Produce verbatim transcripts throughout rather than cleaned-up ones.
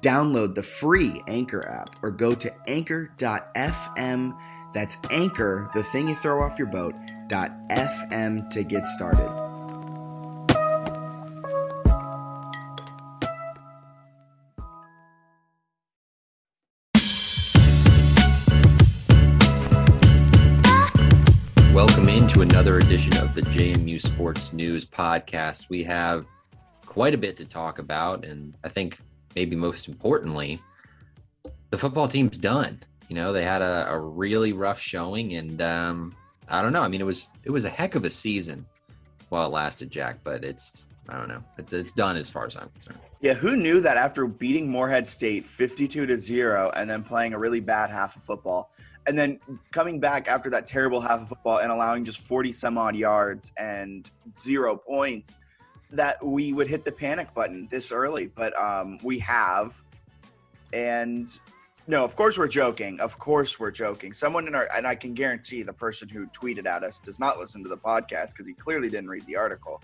download the free Anchor app or go to anchor dot f m. That's Anchor, the thing you throw off your boat, .fm to get started. Welcome into another edition of the J M U Sports News Podcast. We have quite a bit to talk about, and I think maybe most importantly, the football team's done. You know, they had a, a really rough showing, and um, I don't know. I mean, it was it was a heck of a season while it lasted, Jack, but it's, I don't know. It's, it's done as far as I'm concerned. Yeah, who knew that after beating Moorhead State fifty-two to zero and then playing a really bad half of football and then coming back after that terrible half of football and allowing just forty-some-odd yards and zero points, that we would hit the panic button this early, but um, we have. And no, of course we're joking. Of course we're joking. Someone in our, and I can guarantee the person who tweeted at us does not listen to the podcast because he clearly didn't read the article.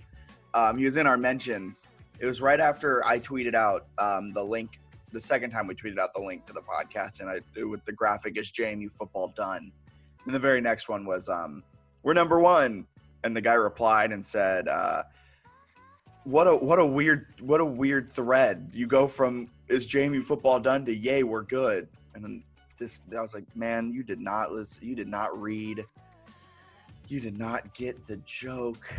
Um, he was in our mentions. It was right after I tweeted out um, the link, the second time we tweeted out the link to the podcast, and I with the graphic is J M U football done. And the very next one was, um, we're number one. And the guy replied and said, uh, What a what a weird what a weird thread. You go from is J M U football done to yay we're good, and then this I was like, man, you did not listen, you did not read, you did not get the joke.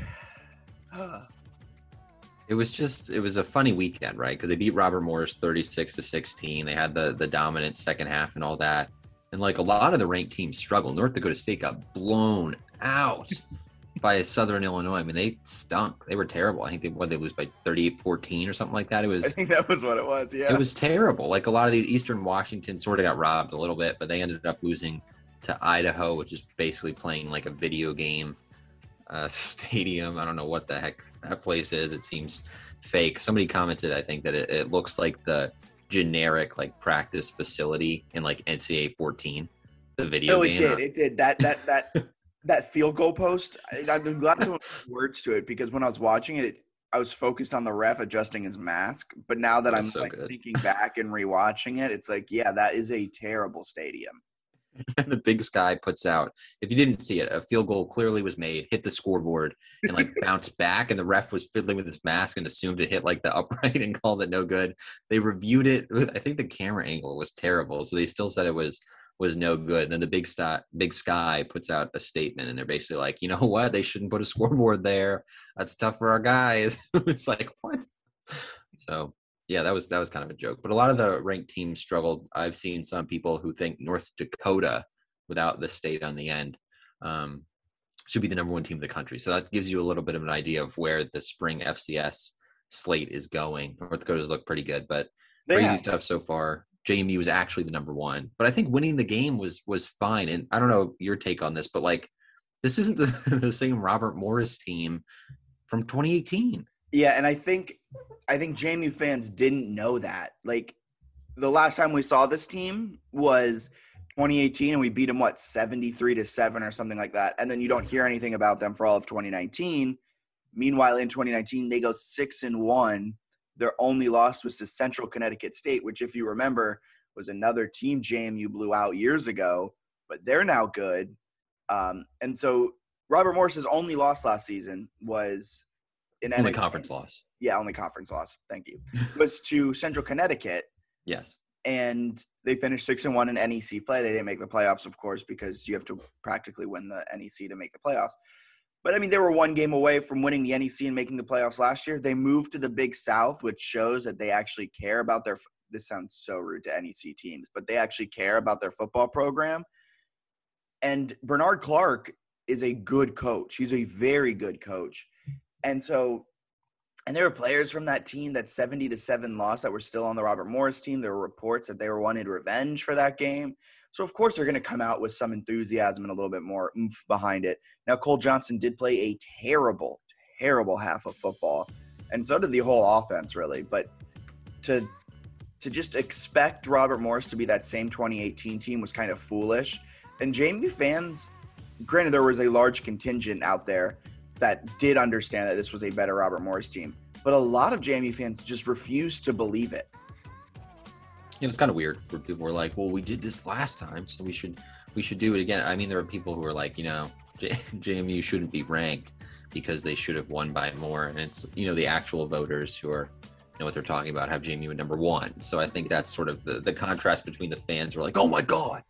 It was just it was a funny weekend, right? Because they beat Robert Morris thirty-six to sixteen. They had the the dominant second half and all that, and like a lot of the ranked teams struggled. North Dakota State got blown out by Southern Illinois. I mean, they stunk. They were terrible. I think they what they lose by thirty-eight fourteen or something like that. It was. I think that was what it was. Yeah, it was terrible. Like a lot of these, Eastern Washington sort of got robbed a little bit, but they ended up losing to Idaho, which is basically playing like a video game uh, stadium. I don't know what the heck that place is. It seems fake. Somebody commented, I think, that it, it looks like the generic like practice facility in like N C A A fourteen. The video. No, it game. did. It did. That that that. That field goal post, I'm glad someone put words to it because when I was watching it, it, I was focused on the ref adjusting his mask. But now that That's I'm so like, thinking back and rewatching it, it's like, yeah, that is a terrible stadium. And the Big Sky puts out, if you didn't see it, a field goal clearly was made, hit the scoreboard, and like bounced back. And the ref was fiddling with his mask and assumed it hit like the upright and called it no good. They reviewed it. I think the camera angle was terrible, so they still said it was. was no good. And then the Big Sky, Big Sky puts out a statement, and they're basically like, you know what? They shouldn't put a scoreboard there. That's tough for our guys. It's like, what? So, yeah, that was that was kind of a joke. But a lot of the ranked teams struggled. I've seen some people who think North Dakota, without the state on the end, um, should be the number one team in the country. So that gives you a little bit of an idea of where the spring F C S slate is going. North Dakota's look pretty good, but they crazy have- stuff so far. J M U was actually the number one, but I think winning the game was was fine. And I don't know your take on this, but like this isn't the, the same Robert Morris team from twenty eighteen. Yeah, and I think I think J M U fans didn't know that. Like the last time we saw this team was twenty eighteen, and we beat them what seventy-three to seven or something like that. And then you don't hear anything about them for all of twenty nineteen. Meanwhile, in twenty nineteen, they go six and one. Their only loss was to Central Connecticut State, which, if you remember, was another team J M U blew out years ago, but they're now good. Um, and so Robert Morris's only loss last season was an only N X T. Conference loss. Yeah, only conference loss. Thank you. Was to Central Connecticut. Yes. and they finished six and one in N E C play. They didn't make the playoffs, of course, because you have to practically win the N E C to make the playoffs. But, I mean, they were one game away from winning the N E C and making the playoffs last year. They moved to the Big South, which shows that they actually care about their – this sounds so rude to N E C teams, but they actually care about their football program. And Bernard Clark is a good coach. He's a very good coach. And so – and there were players from that team, that seventy to seven loss, that were still on the Robert Morris team. There were reports that they were wanting revenge for that game. So, of course, they're going to come out with some enthusiasm and a little bit more oomph behind it. Now, Cole Johnson did play a terrible, terrible half of football, and so did the whole offense, really. But to to just expect Robert Morris to be that same twenty eighteen team was kind of foolish. And J M U fans, granted there was a large contingent out there that did understand that this was a better Robert Morris team, but a lot of J M U fans just refused to believe it. You know, it's kind of weird where people were like, well, we did this last time, so we should we should do it again. I mean, there are people who are like, you know, J- JMU shouldn't be ranked because they should have won by more. And it's, you know, the actual voters who are, you know what they're talking about, have J M U at number one. So I think that's sort of the, the contrast between the fans who are like, oh, my God,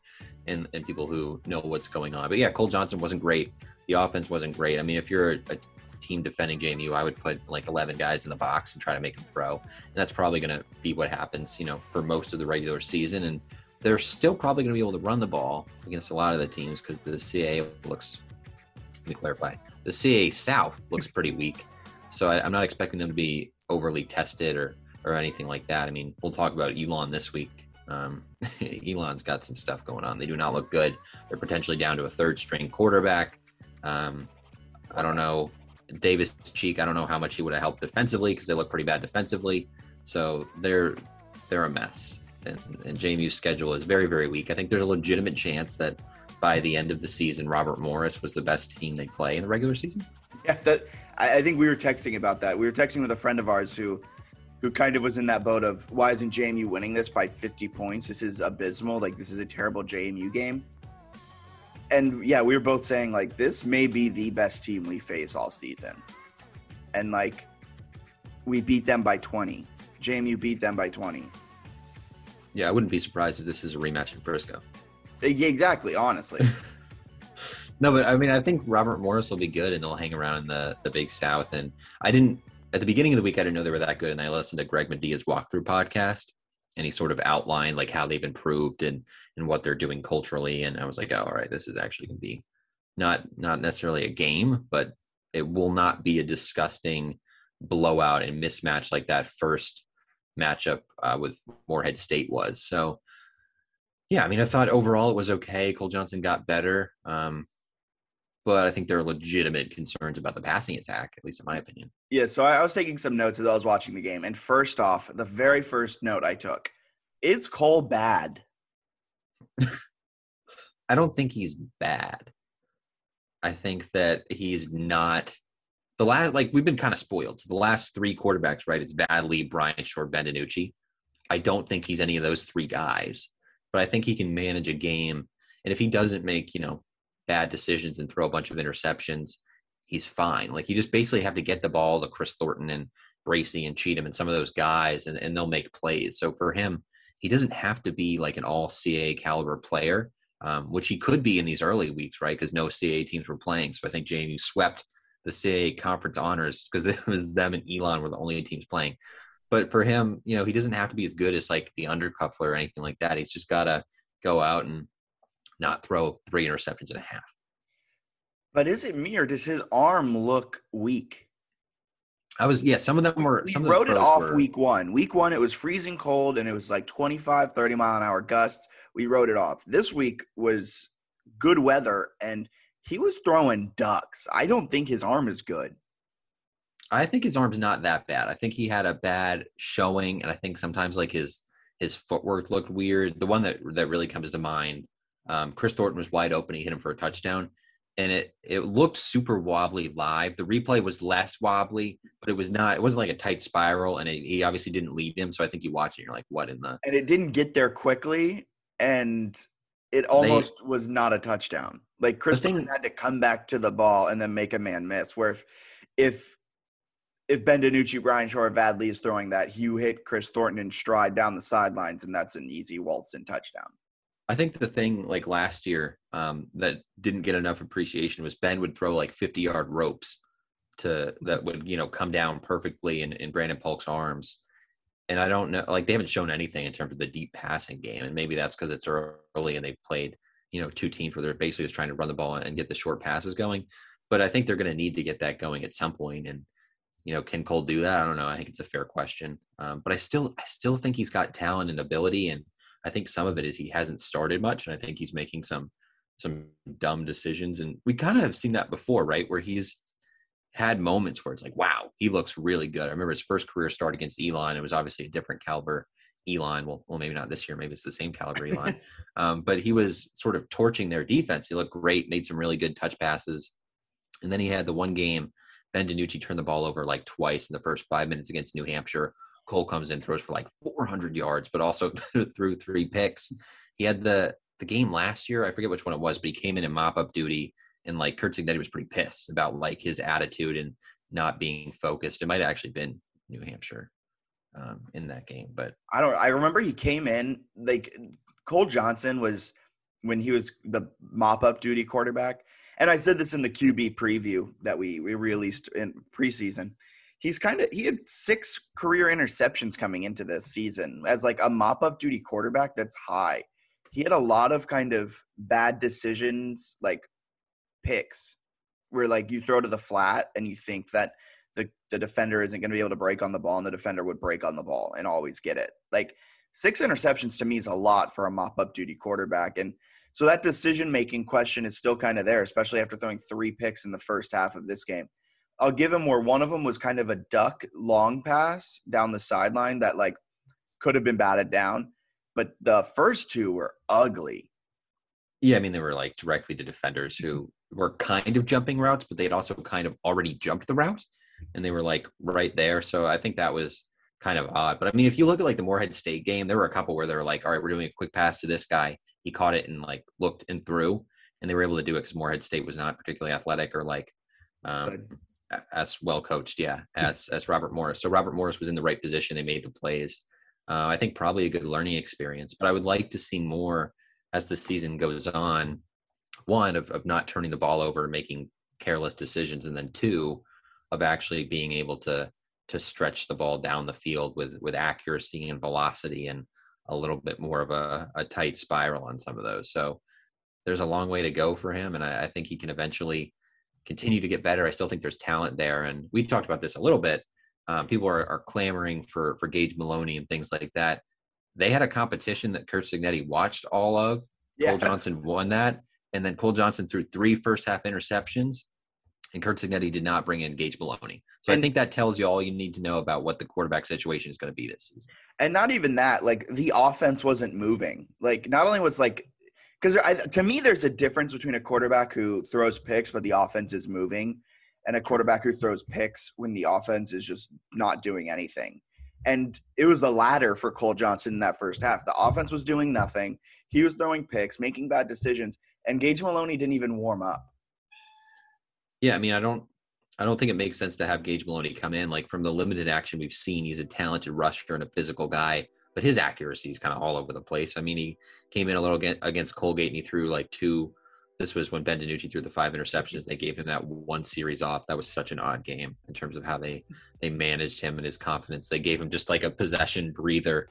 and, and people who know what's going on. But, yeah, Cole Johnson wasn't great. The offense wasn't great. I mean, if you're a, a team defending J M U, I would put like eleven guys in the box and try to make them throw, and that's probably going to be what happens, you know, for most of the regular season. And they're still probably going to be able to run the ball against a lot of the teams because the C A A looks, let me clarify, the C A A South looks pretty weak, so I, I'm not expecting them to be overly tested or or anything like that. I mean, we'll talk about Elon this week. Um, Elon's got some stuff going on. They do not look good. They're potentially down to a third string quarterback. Um, I don't know. Davis Cheek, I don't know how much he would have helped defensively because they look pretty bad defensively. So they're they're a mess. And, and J M U's schedule is very, very weak. I think there's a legitimate chance that by the end of the season, Robert Morris was the best team they play in the regular season. Yeah, that, I, I think we were texting about that. We were texting with a friend of ours who who kind of was in that boat of, why isn't J M U winning this by fifty points? This is abysmal. Like, this is a terrible J M U game. And, yeah, we were both saying, like, this may be the best team we face all season. And, like, we beat them by twenty. J M U beat them by twenty. Yeah, I wouldn't be surprised if this is a rematch in Frisco. Exactly, honestly. No, but, I mean, I think Robert Morris will be good, and they'll hang around in the, the Big South. And I didn't – at the beginning of the week, I didn't know they were that good, and I listened to Greg Media's walkthrough podcast. And he sort of outlined like how they've improved and, and what they're doing culturally. And I was like, oh, all right, this is actually going to be not, not necessarily a game, but it will not be a disgusting blowout and mismatch like that first matchup uh, with Moorhead State was. So, yeah, I mean, I thought overall it was okay. Cole Johnson got better. Um, but I think there are legitimate concerns about the passing attack, at least in my opinion. Yeah, so I was taking some notes as I was watching the game. And first off, the very first note I took, is Cole bad? I don't think he's bad. I think that he's not – the last, like, we've been kind of spoiled. So the last three quarterbacks, right, it's Valley, Bryant, Short, Ben DiNucci. I don't think he's any of those three guys. But I think he can manage a game. And if he doesn't make, you know, bad decisions and throw a bunch of interceptions, he's fine. Like, you just basically have to get the ball to Chris Thornton and Bracey and Cheatham and some of those guys, and, and they'll make plays. So for him, he doesn't have to be like an all C A A caliber player, um, which he could be in these early weeks, right? Because no C A A teams were playing. So I think J M U swept the C A A conference honors because it was them and Elon were the only teams playing. But for him, you know, he doesn't have to be as good as like the undercuffler or anything like that. He's just got to go out and not throw three interceptions and a half. But is it me or does his arm look weak? I was, yeah, some of them were. We some wrote of it off were, week one. Week one, it was freezing cold and it was like twenty-five, thirty mile an hour gusts. We wrote it off. This week was good weather and he was throwing ducks. I don't think his arm is good. I think his arm's not that bad. I think he had a bad showing, and I think sometimes like his his footwork looked weird. The one that that really comes to mind, um, Chris Thornton was wide open. He hit him for a touchdown. And it, it looked super wobbly live. The replay was less wobbly, but it was not. It wasn't like a tight spiral, and it, he obviously didn't lead him. So I think you watch it, and you're like, "What in the?" And it didn't get there quickly, and it almost they, was not a touchdown. Like Chris Thornton had to come back to the ball and then make a man miss. Where if if if Ben DiNucci, Brian Shore, Vadley is throwing that, you hit Chris Thornton in stride down the sidelines, and that's an easy Walston touchdown. I think the thing like last year um, that didn't get enough appreciation was Ben would throw like fifty-yard ropes to that would, you know, come down perfectly in, in Brandon Polk's arms. And I don't know, like they haven't shown anything in terms of the deep passing game. And maybe that's because it's early and they've played, you know, two teams where they're basically just trying to run the ball and get the short passes going. But I think they're going to need to get that going at some point. And, you know, can Cole do that? I don't know. I think it's a fair question. Um, but I still, I still think he's got talent and ability. And I think some of it is he hasn't started much. And I think he's making some, some dumb decisions. And we kind of have seen that before, right? Where he's had moments where it's like, wow, he looks really good. I remember his first career start against Elon. It was obviously a different caliber Elon. Well, well maybe not this year. Maybe it's the same caliber Elon. um, but he was sort of torching their defense. He looked great, made some really good touch passes. And then he had the one game, Ben DiNucci turned the ball over like twice in the first five minutes against New Hampshire. Cole comes in, throws for like four hundred yards, but also threw three picks. He had the, the game last year. I forget which one it was, but he came in in mop-up duty. And like Kurt Cignetti was pretty pissed about like his attitude and not being focused. It might have actually been New Hampshire um, in that game, but I don't. I remember he came in like Cole Johnson was when he was the mop up duty quarterback. And I said this in the Q B preview that we we released in preseason. He's kind of he had six career interceptions coming into this season as like a mop up duty quarterback. That's high. He had a lot of kind of bad decisions, like picks where like you throw to the flat and you think that the, the defender isn't going to be able to break on the ball and the defender would break on the ball and always get it. Like six interceptions to me is a lot for a mop up duty quarterback. And so that decision-making question is still kind of there, especially after throwing three picks in the first half of this game. I'll give him where one of them was kind of a duck long pass down the sideline that like could have been batted down, but the first two were ugly. Yeah. I mean, they were like directly to defenders who were kind of jumping routes, but they'd also kind of already jumped the route and they were like right there. So I think that was kind of odd. But I mean, if you look at like the Moorhead State game, there were a couple where they were like, all right, we're doing a quick pass to this guy. He caught it and like looked and threw, and they were able to do it because Moorhead State was not particularly athletic or like um, as well coached. Yeah. As, as Robert Morris. So Robert Morris was in the right position. They made the plays. Uh, I think probably a good learning experience, but I would like to see more as the season goes on, one, of, of not turning the ball over, making careless decisions, and then two, of actually being able to to stretch the ball down the field with with accuracy and velocity and a little bit more of a, a tight spiral on some of those. So there's a long way to go for him, and I, I think he can eventually continue to get better. I still think there's talent there, and we talked about this a little bit. Um, people are, are clamoring for, for Gage Maloney and things like that. They had a competition that Kurt Cignetti watched all of. Yeah. Cole Johnson won that. And then Cole Johnson threw three first-half interceptions, and Kurt Cignetti did not bring in Gage Maloney. So and I think that tells you all you need to know about what the quarterback situation is going to be this season. And not even that. Like, the offense wasn't moving. Like, not only was, like – because to me there's a difference between a quarterback who throws picks but the offense is moving and a quarterback who throws picks when the offense is just not doing anything. And it was the latter for Cole Johnson in that first half. The offense was doing nothing. He was throwing picks, making bad decisions, and Gage Maloney didn't even warm up. Yeah, I mean, I don't I don't think it makes sense to have Gage Maloney come in. Like, from the limited action we've seen, he's a talented rusher and a physical guy, but his accuracy is kind of all over the place. I mean, he came in a little against Colgate, and he threw, like, two. This was when Ben DiNucci threw the five interceptions. They gave him that one series off. That was such an odd game in terms of how they, they managed him and his confidence. They gave him just like a possession breather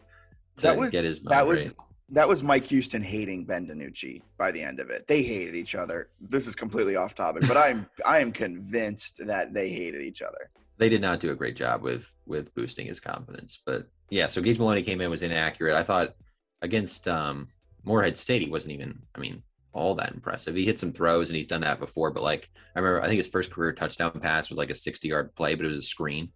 to that was, get his mind that was right. That was Mike Houston hating Ben DiNucci by the end of it. They hated each other. This is completely off topic, but I'm I am convinced that they hated each other. They did not do a great job with with boosting his confidence. But, yeah, so Gage Maloney came in, was inaccurate. I thought against um, Moorhead State, he wasn't even – I mean – all that impressive. He hit some throws and he's done that before, but like I remember I think his first career touchdown pass was like a sixty yard play, but it was a screen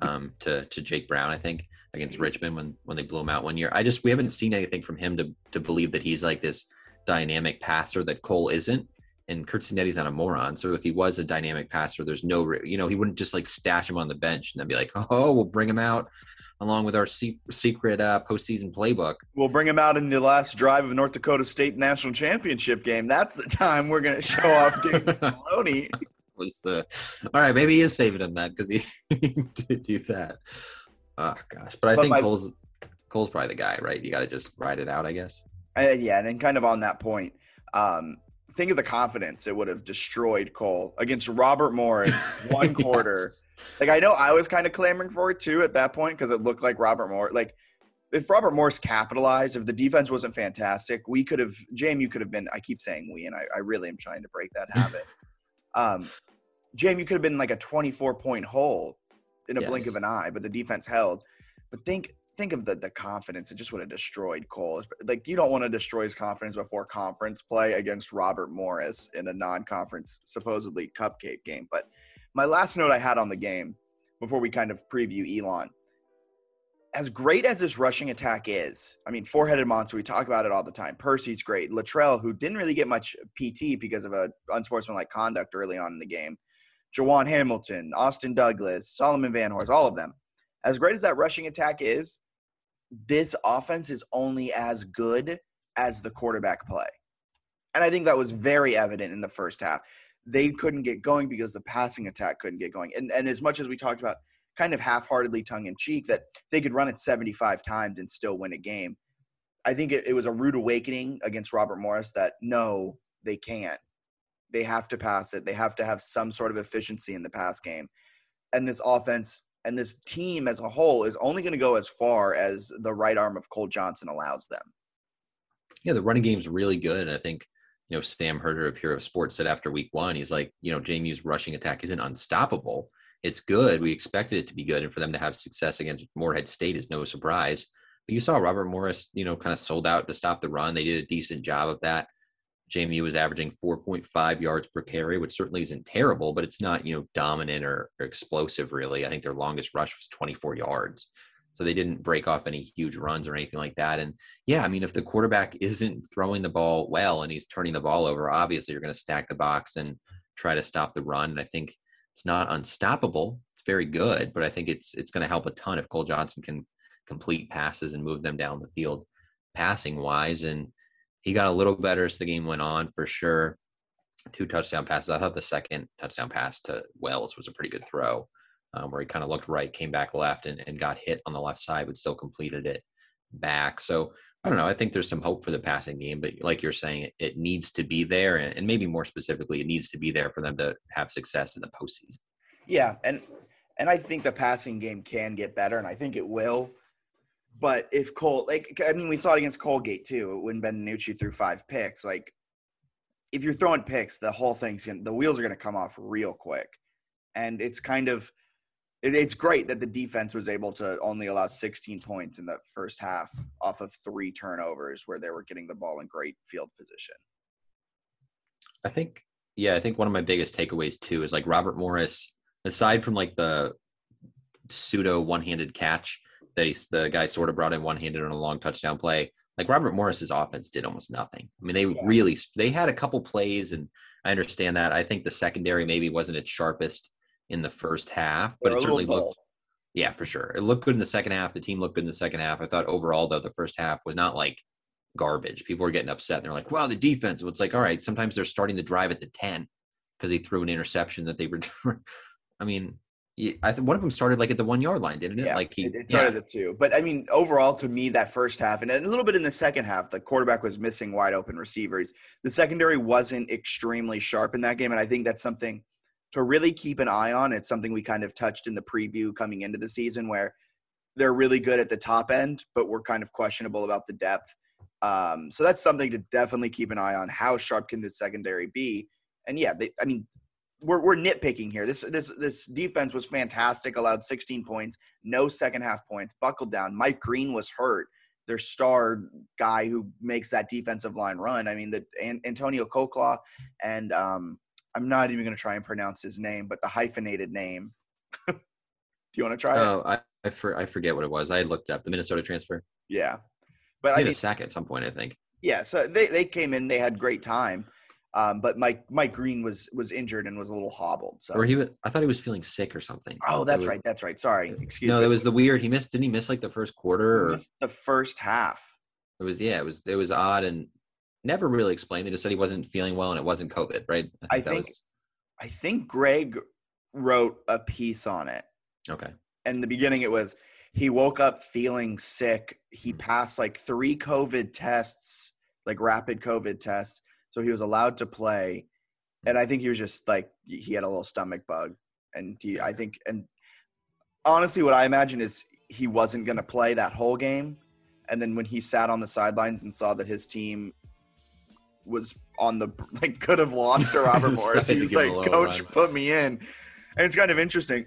um to to Jake Brown, I think, against Richmond when when they blew him out one year. I just we haven't seen anything from him to to believe that he's like this dynamic passer that Cole isn't, and Kurt Cignetti's not a moron. So if he was a dynamic passer, there's no re- you know, he wouldn't just like stash him on the bench and then be like, "Oh, we'll bring him out along with our secret uh, postseason playbook. We'll bring him out in the last drive of North Dakota State National Championship game. That's the time we're going to show off Gage Maloney." was the – all right, maybe he is saving him that because he, he did do that. Oh, gosh. But I but think my, Cole's Cole's probably the guy, right? You got to just ride it out, I guess. Uh, yeah, and then kind of on that point, um, think of the confidence it would have destroyed Cole against Robert Morris one yes. quarter. Like, I know I was kind of clamoring for it, too, at that point because it looked like Robert Morris – like, if Robert Morris capitalized, if the defense wasn't fantastic, we could have – Jamie, you could have been – I keep saying we, and I, I really am trying to break that habit. um, Jamie, you could have been like a twenty-four-point hole in a yes. blink of an eye, but the defense held. But think think of the the confidence. It just would have destroyed Cole. Like, you don't want to destroy his confidence before conference play against Robert Morris in a non-conference supposedly cupcake game. But my last note I had on the game before we kind of preview Elon – as great as this rushing attack is, I mean, four-headed monster, we talk about it all the time. Percy's great. Latrell, who didn't really get much P T because of a unsportsmanlike conduct early on in the game. Jawan Hamilton, Austin Douglas, Solomon Van Horst, all of them. As great as that rushing attack is, this offense is only as good as the quarterback play. And I think that was very evident in the first half. They couldn't get going because the passing attack couldn't get going. And, and as much as we talked about, kind of half-heartedly tongue-in-cheek, that they could run it seventy-five times and still win a game. I think it, it was a rude awakening against Robert Morris that, no, they can't. They have to pass it. They have to have some sort of efficiency in the pass game. And this offense and this team as a whole is only going to go as far as the right arm of Cole Johnson allows them. Yeah, the running game's really good. I think, you know, Sam Herter of Hero Sports said after week one, he's like, you know, J M U's rushing attack isn't unstoppable. It's good. We expected it to be good. And for them to have success against Moorhead State is no surprise. But you saw Robert Morris, you know, kind of sold out to stop the run. They did a decent job of that. J M U was averaging four point five yards per carry, which certainly isn't terrible, but it's not, you know, dominant or, or explosive, really. I think their longest rush was twenty-four yards. So they didn't break off any huge runs or anything like that. And, yeah, I mean, if the quarterback isn't throwing the ball well and he's turning the ball over, obviously you're going to stack the box and try to stop the run. And I think it's not unstoppable. It's very good, but I think it's it's going to help a ton if Cole Johnson can complete passes and move them down the field passing-wise. And he got a little better as the game went on, for sure. Two touchdown passes. I thought the second touchdown pass to Wells was a pretty good throw, um, where he kind of looked right, came back left, and, and got hit on the left side, but still completed it back. So I don't know. I think there's some hope for the passing game, but like you're saying, it, it needs to be there, and, and maybe more specifically, it needs to be there for them to have success in the postseason. Yeah, and and I think the passing game can get better, and I think it will. But if Cole, like, I mean, we saw it against Colgate too when Ben DiNucci threw five picks. Like, if you're throwing picks, the whole thing's gonna, the wheels are gonna come off real quick, and it's kind of. It's great that the defense was able to only allow sixteen points in the first half off of three turnovers where they were getting the ball in great field position. I think, yeah, I think one of my biggest takeaways too is like Robert Morris, aside from like the pseudo one-handed catch that he's the guy sort of brought in one-handed on a long touchdown play, like Robert Morris's offense did almost nothing. I mean, they yeah. really, they had a couple plays and I understand that. I think the secondary maybe wasn't its sharpest in the first half, but it certainly looked, yeah, for sure. It looked good in the second half. The team looked good in the second half. I thought overall though, the first half was not like garbage. People were getting upset and they're like, wow, the defense. Well, it's like, all right, sometimes they're starting the drive at the ten because they threw an interception that they were, I mean, I think one of them started like at the one yard line, didn't it? Yeah, like he it started yeah. the two, but I mean, overall to me, that first half and a little bit in the second half, the quarterback was missing wide open receivers. The secondary wasn't extremely sharp in that game. And I think that's something to really keep an eye on. It's something we kind of touched in the preview coming into the season where they're really good at the top end, but we're kind of questionable about the depth. Um, so that's something to definitely keep an eye on. How sharp can this secondary be? And yeah, they, I mean, we're we're nitpicking here. This this this defense was fantastic, allowed sixteen points, no second half points, buckled down. Mike Green was hurt, their star guy who makes that defensive line run. I mean, the and Antonio Koklaw and um, – I'm not even going to try and pronounce his name, but the hyphenated name. Do you want to try oh, it? Oh, I I, for, I forget what it was. I looked up the Minnesota transfer. Yeah, but I mean, a sack at some point, I think. Yeah, so they, they came in, they had great time, um, but Mike Mike Green was was injured and was a little hobbled. So or he was, I thought he was feeling sick or something. Oh, that's was, right, that's right. Sorry, excuse no, me. No, it was the weird. He missed. Didn't he miss like the first quarter? Or? He missed the first half. It was yeah. It was it was odd and. Never really explained. They just said he wasn't feeling well and it wasn't COVID, right? I think I think, was... I think Greg wrote a piece on it. Okay. In the beginning, it was he woke up feeling sick. He passed like three COVID tests, like rapid COVID tests. So he was allowed to play. And I think he was just like, he had a little stomach bug. And he, I think, and honestly, what I imagine is he wasn't going to play that whole game. And then when he sat on the sidelines and saw that his team was on the, like, could have lost to Robert Morris, he was like, coach, run. put me in. And it's kind of interesting.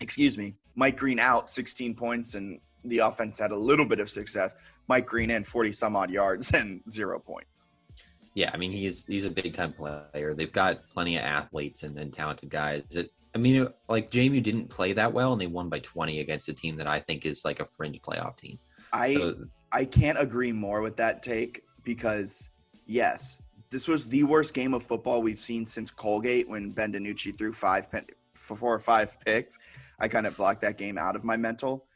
Excuse me. Mike Green out sixteen points, and the offense had a little bit of success. Mike Green in forty some odd yards and zero points. Yeah, I mean, he's he's a big time player. They've got plenty of athletes and, and talented guys. It, I mean, like, J M U didn't play that well, and they won by twenty against a team that I think is like a fringe playoff team. I so, I can't agree more with that take, because yes, this was the worst game of football we've seen since Colgate, when Ben DiNucci threw five four or five picks. I kind of blocked that game out of my mental.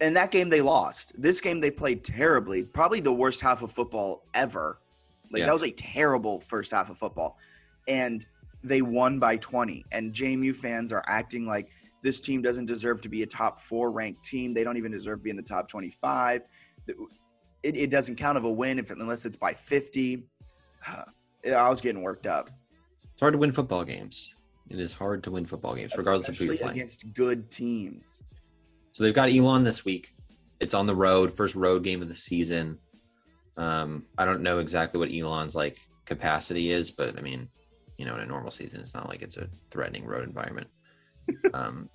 And that game they lost. This game they played terribly. Probably the worst half of football ever. Like, yeah. That was a terrible first half of football. And they won by twenty. And J M U fans are acting like this team doesn't deserve to be a top four ranked team. They don't even deserve to be in the top twenty-five. It, it doesn't count of a win if unless it's by fifty. I was getting worked up. It's hard to win football games. It is hard to win football games, regardless Especially of who you're playing. Against good teams. So they've got Elon this week. It's on the road, first road game of the season. Um, I don't know exactly what Elon's like capacity is, but I mean, you know, in a normal season, it's not like it's a threatening road environment. um,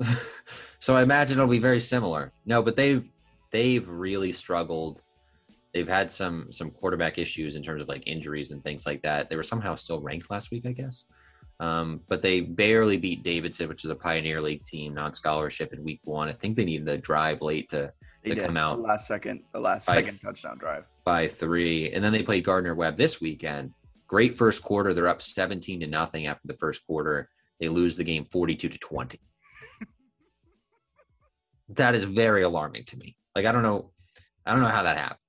so I imagine it'll be very similar. No, but they've they've really struggled. They've had some some quarterback issues in terms of like injuries and things like that. They were somehow still ranked last week, I guess. Um, but they barely beat Davidson, which is a Pioneer League team, non-scholarship in week one. I think they needed a drive late to, to come out. The last second, the last second touchdown drive. By three. And then they played Gardner Webb this weekend. Great first quarter. They're up seventeen to nothing after the first quarter. They lose the game forty-two to twenty. That is very alarming to me. Like, I don't know. I don't know how that happens.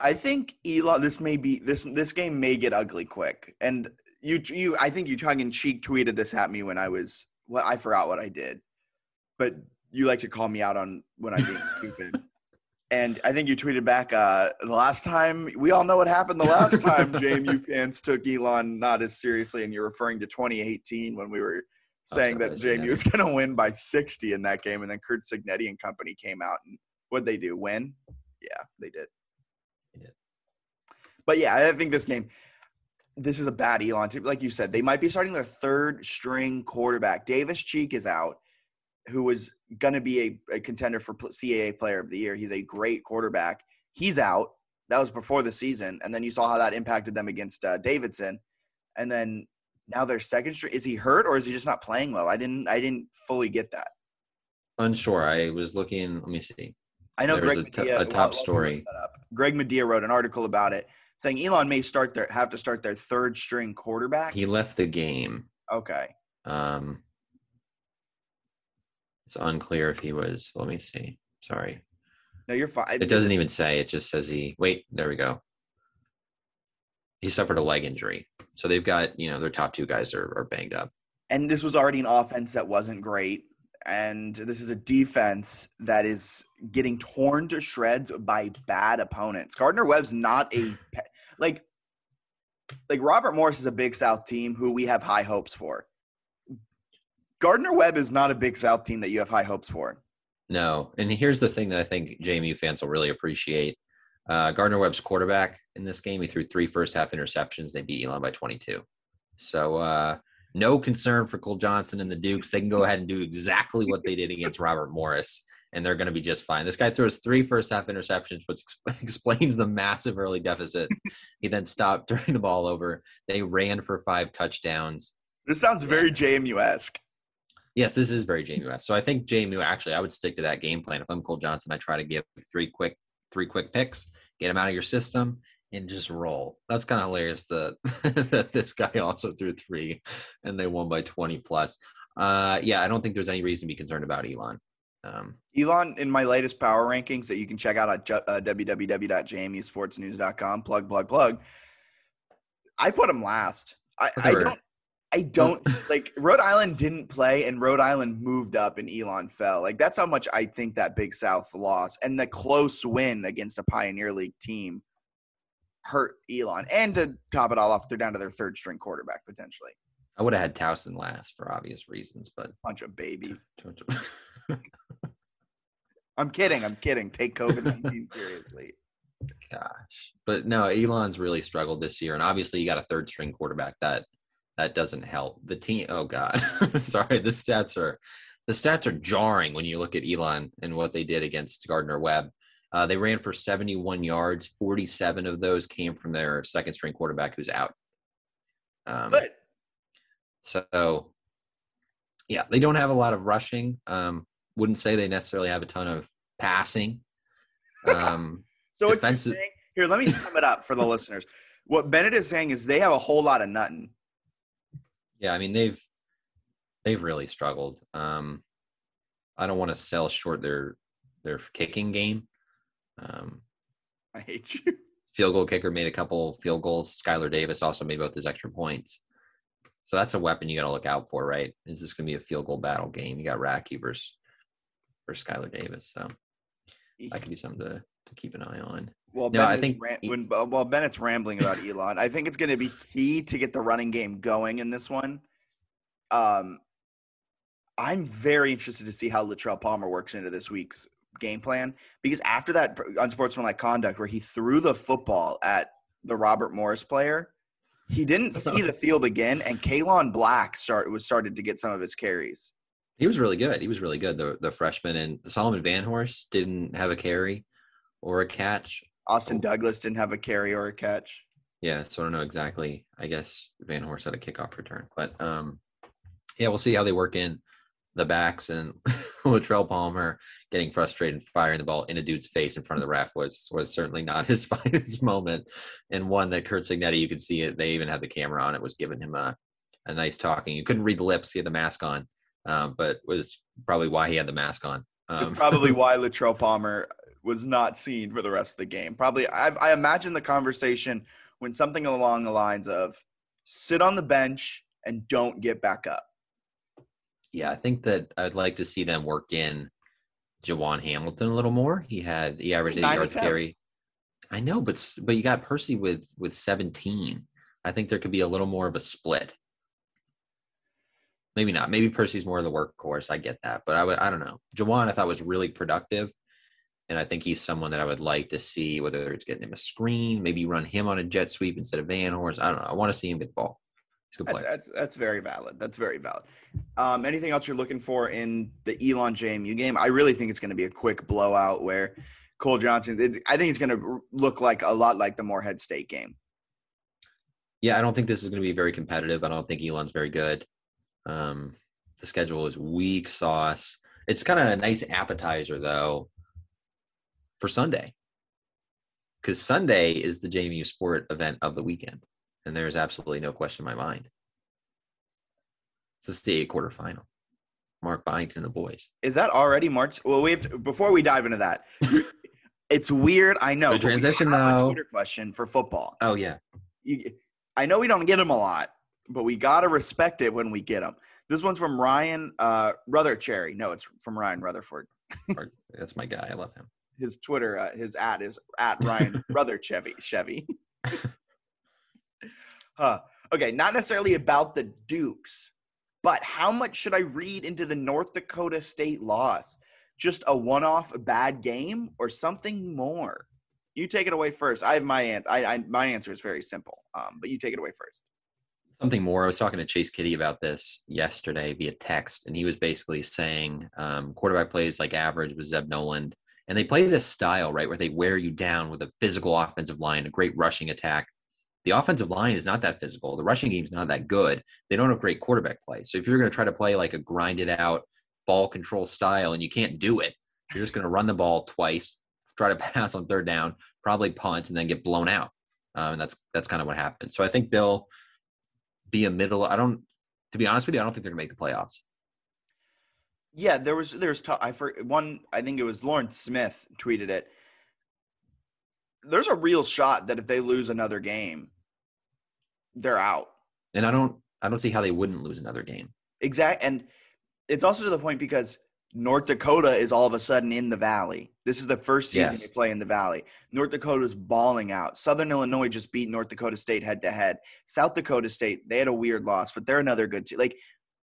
I think Elon, this may be, this, this game may get ugly quick. And You, you, I think you tongue-in-cheek tweeted this at me when I was – well, I forgot what I did. But you like to call me out on when I'm being stupid. And I think you tweeted back, uh, the last time – we all know what happened the last time J M U fans took Elon not as seriously, and you're referring to twenty eighteen when we were saying that J M U was going to win by sixty in that game, and then Kurt Cignetti and company came out. And what'd they do, win? Yeah, they did. They did. But, yeah, I think this game – this is a bad Elon team. Like you said, they might be starting their third string quarterback. Davis Cheek is out, who was going to be a, a contender for C A A player of the year. He's a great quarterback. He's out. That was before the season. And then you saw how that impacted them against uh, Davidson. And then now their second string. Is he hurt or is he just not playing well? I didn't, I didn't fully get that. Unsure. I was looking. Let me see. I know Greg Medea, a top story. Greg Medea wrote an article about it, saying Elon may start their have to start their third string quarterback. He left the game. Okay. Um, it's unclear if he was. Let me see. Sorry. No, you're fine. It doesn't even say. It just says he. Wait, there we go. He suffered a leg injury, so they've got you know their top two guys are, are banged up. And this was already an offense that wasn't great, and this is a defense that is getting torn to shreds by bad opponents. Gardner Webb's not a – like like Robert Morris is a Big South team who we have high hopes for. Gardner Webb is not a Big South team that you have high hopes for. No, and here's the thing that I think J M U fans will really appreciate. Uh, Gardner Webb's quarterback in this game, he threw three first-half interceptions. They beat Elon by twenty-two. So uh, – no concern for Cole Johnson and the Dukes. They can go ahead and do exactly what they did against Robert Morris, and they're going to be just fine. This guy throws three first-half interceptions, which exp- explains the massive early deficit. He then stopped turning the ball over. They ran for five touchdowns. This sounds very J M U-esque. Yes, this is very J M U-esque. So I think J M U, actually, I would stick to that game plan. If I'm Cole Johnson, I try to give three quick three quick picks, get them out of your system, and just roll. That's kind of hilarious that, that this guy also threw three and they won by twenty plus. Uh, yeah, I don't think there's any reason to be concerned about Elon. Um, Elon, in my latest power rankings that you can check out at uh, w w w dot j m u sports news dot com, plug, plug, plug, I put him last. I, I don't I don't like Rhode Island didn't play and Rhode Island moved up and Elon fell. Like that's how much I think that Big South loss and the close win against a Pioneer League team hurt Elon. And to top it all off, they're down to their third string quarterback potentially. I would have had Towson last for obvious reasons, but bunch of babies. I'm kidding. I'm kidding. Take COVID nineteen seriously. Gosh, but no, Elon's really struggled this year, and obviously you got a third string quarterback that that doesn't help the team. Oh God, sorry. The stats are the stats are jarring when you look at Elon and what they did against Gardner Webb. Uh, they ran for seventy-one yards. forty-seven of those came from their second string quarterback, who's out. Um, but so yeah, they don't have a lot of rushing. Um, wouldn't say they necessarily have a ton of passing. Um, So what you're saying, here, let me sum it up for the listeners. What Bennett is saying is they have a whole lot of nothing. Yeah, I mean, they've they've really struggled. Um, I don't want to sell short their their kicking game. Um, I hate you. Field goal kicker made a couple field goals. Skylar Davis also made both his extra points. So that's a weapon you got to look out for, right? Is this going to be a field goal battle game? You got Racky versus, versus Skylar Davis. So that could be something to – to keep an eye on. Well, no, I think ram- when, well, Bennett's rambling about Elon. I think it's going to be key to get the running game going in this one. Um, I'm very interested to see how Latrell Palmer works into this week's game plan, because after that unsportsmanlike conduct where he threw the football at the Robert Morris player, he didn't see the field again, and Kalon Black start was started to get some of his carries. He was really good. He was really good, the, the freshman. And Solomon Van Horst didn't have a carry or a catch. Austin Douglas didn't have a carry or a catch. Yeah, so I don't know exactly. I guess Van Horst had a kickoff return. But, um, yeah, we'll see how they work in the backs. And Latrell Palmer getting frustrated and firing the ball in a dude's face in front of the ref was was certainly not his finest moment. And one that Kurt Cignetti, you could see it. They even had the camera on. It was giving him a, a nice talking. You couldn't read the lips. He had the mask on, um, but was probably why he had the mask on. Um, it's probably why Latrell Palmer – was not seen for the rest of the game. Probably, I, I imagine the conversation when something along the lines of sit on the bench and don't get back up. Yeah, I think that I'd like to see them work in Jawan Hamilton a little more. He had, he averaged eight yards carry. I know, but but you got Percy with with seventeen. I think there could be a little more of a split. Maybe not. Maybe Percy's more of the workhorse. I get that, but I would, I don't know. Jawan, I thought, was really productive. And I think he's someone that I would like to see, whether it's getting him a screen, maybe run him on a jet sweep instead of Van Horst. I don't know. I want to see him get the ball. He's a good player. That's, that's, that's very valid. That's very valid. Um, anything else you're looking for in the Elon J M U game? I really think it's going to be a quick blowout where Cole Johnson it, – I think it's going to look like a lot like the Moorhead State game. Yeah, I don't think this is going to be very competitive. I don't think Elon's very good. Um, the schedule is weak sauce. It's kind of a nice appetizer, though, for Sunday, because Sunday is the J M U sport event of the weekend, and there is absolutely no question in my mind. It's the state quarterfinal. Mark Byington and the boys. Is that already March? Well, we have to, before we dive into that, it's weird. I know. The transition, we have though. A Twitter question for football. Oh yeah. You, I know we don't get them a lot, but we gotta respect it when we get them. This one's from Ryan uh, Ruthercherry. No, it's from Ryan Rutherford. That's my guy. I love him. His Twitter, uh, his at is at Ryan Rutherchevy. Chevy. Huh. Okay, not necessarily about the Dukes, but how much should I read into the North Dakota State loss? Just a one-off bad game or something more? You take it away first. I have my answer. I, I, my answer is very simple, um, but you take it away first. Something more. I was talking to Chase Kitty about this yesterday via text, and he was basically saying um, quarterback plays like average with Zeb Noland. And they play this style, right, where they wear you down with a physical offensive line, a great rushing attack. The offensive line is not that physical. The rushing game is not that good. They don't have great quarterback play. So if you're going to try to play like a grinded out ball control style and you can't do it, you're just going to run the ball twice, try to pass on third down, probably punt, and then get blown out. Um, and that's that's kind of what happened. So I think they'll be a middle. I don't, to be honest with you, I don't think they're going to make the playoffs. Yeah, there was there's t- I for one I think it was Lawrence Smith tweeted it. There's a real shot that if they lose another game, they're out. And I don't, I don't see how they wouldn't lose another game. Exactly. And it's also to the point because North Dakota is all of a sudden in the Valley. This is the first season yes. they play in the Valley. North Dakota's balling out. Southern Illinois just beat North Dakota State head-to-head. South Dakota State, they had a weird loss, but they're another good team. Like,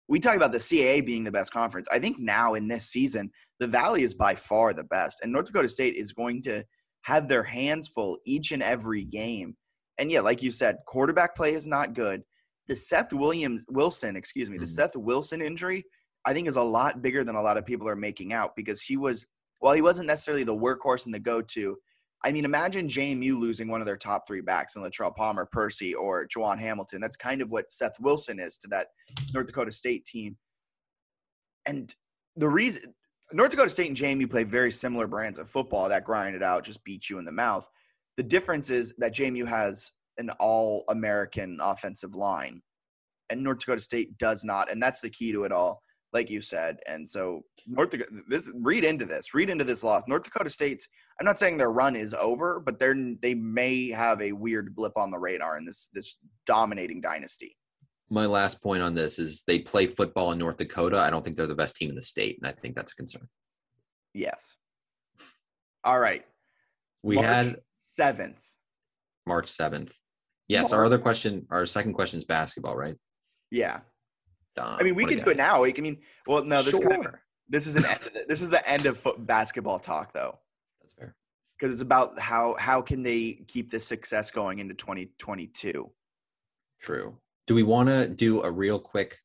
we talk about the C A A being the best conference. I think now in this season, the Valley is by far the best, and North Dakota State is going to have their hands full each and every game. And, yeah, like you said, quarterback play is not good. The Seth Williams Wilson, excuse me, the mm-hmm. Seth Wilson injury – I think is a lot bigger than a lot of people are making out, because he was, while he wasn't necessarily the workhorse and the go-to, I mean, imagine J M U losing one of their top three backs in Latrell Palmer, Percy, or Jawan Hamilton. That's kind of what Seth Wilson is to that North Dakota State team. And the reason North Dakota State and J M U play very similar brands of football that grind it out, just beat you in the mouth. The difference is that J M U has an all-American offensive line and North Dakota State does not. And that's the key to it all. Like you said. And so North Dakota, this read into this, read into this loss. North Dakota State's, I'm not saying their run is over, but they're, they may have a weird blip on the radar in this, this dominating dynasty. My last point on this is they play football in North Dakota. I don't think they're the best team in the state. And I think that's a concern. Yes. All right. We March had seventh, March seventh. Yes. March. Our other question, our second question is basketball, right? Yeah. Um, I mean, we could go now. I mean, well, no, this sure. kind of, this is an end of the, this is the end of foot basketball talk, though. That's fair. Because it's about how how can they keep this success going into twenty twenty-two. True. Do we want to do a real quick?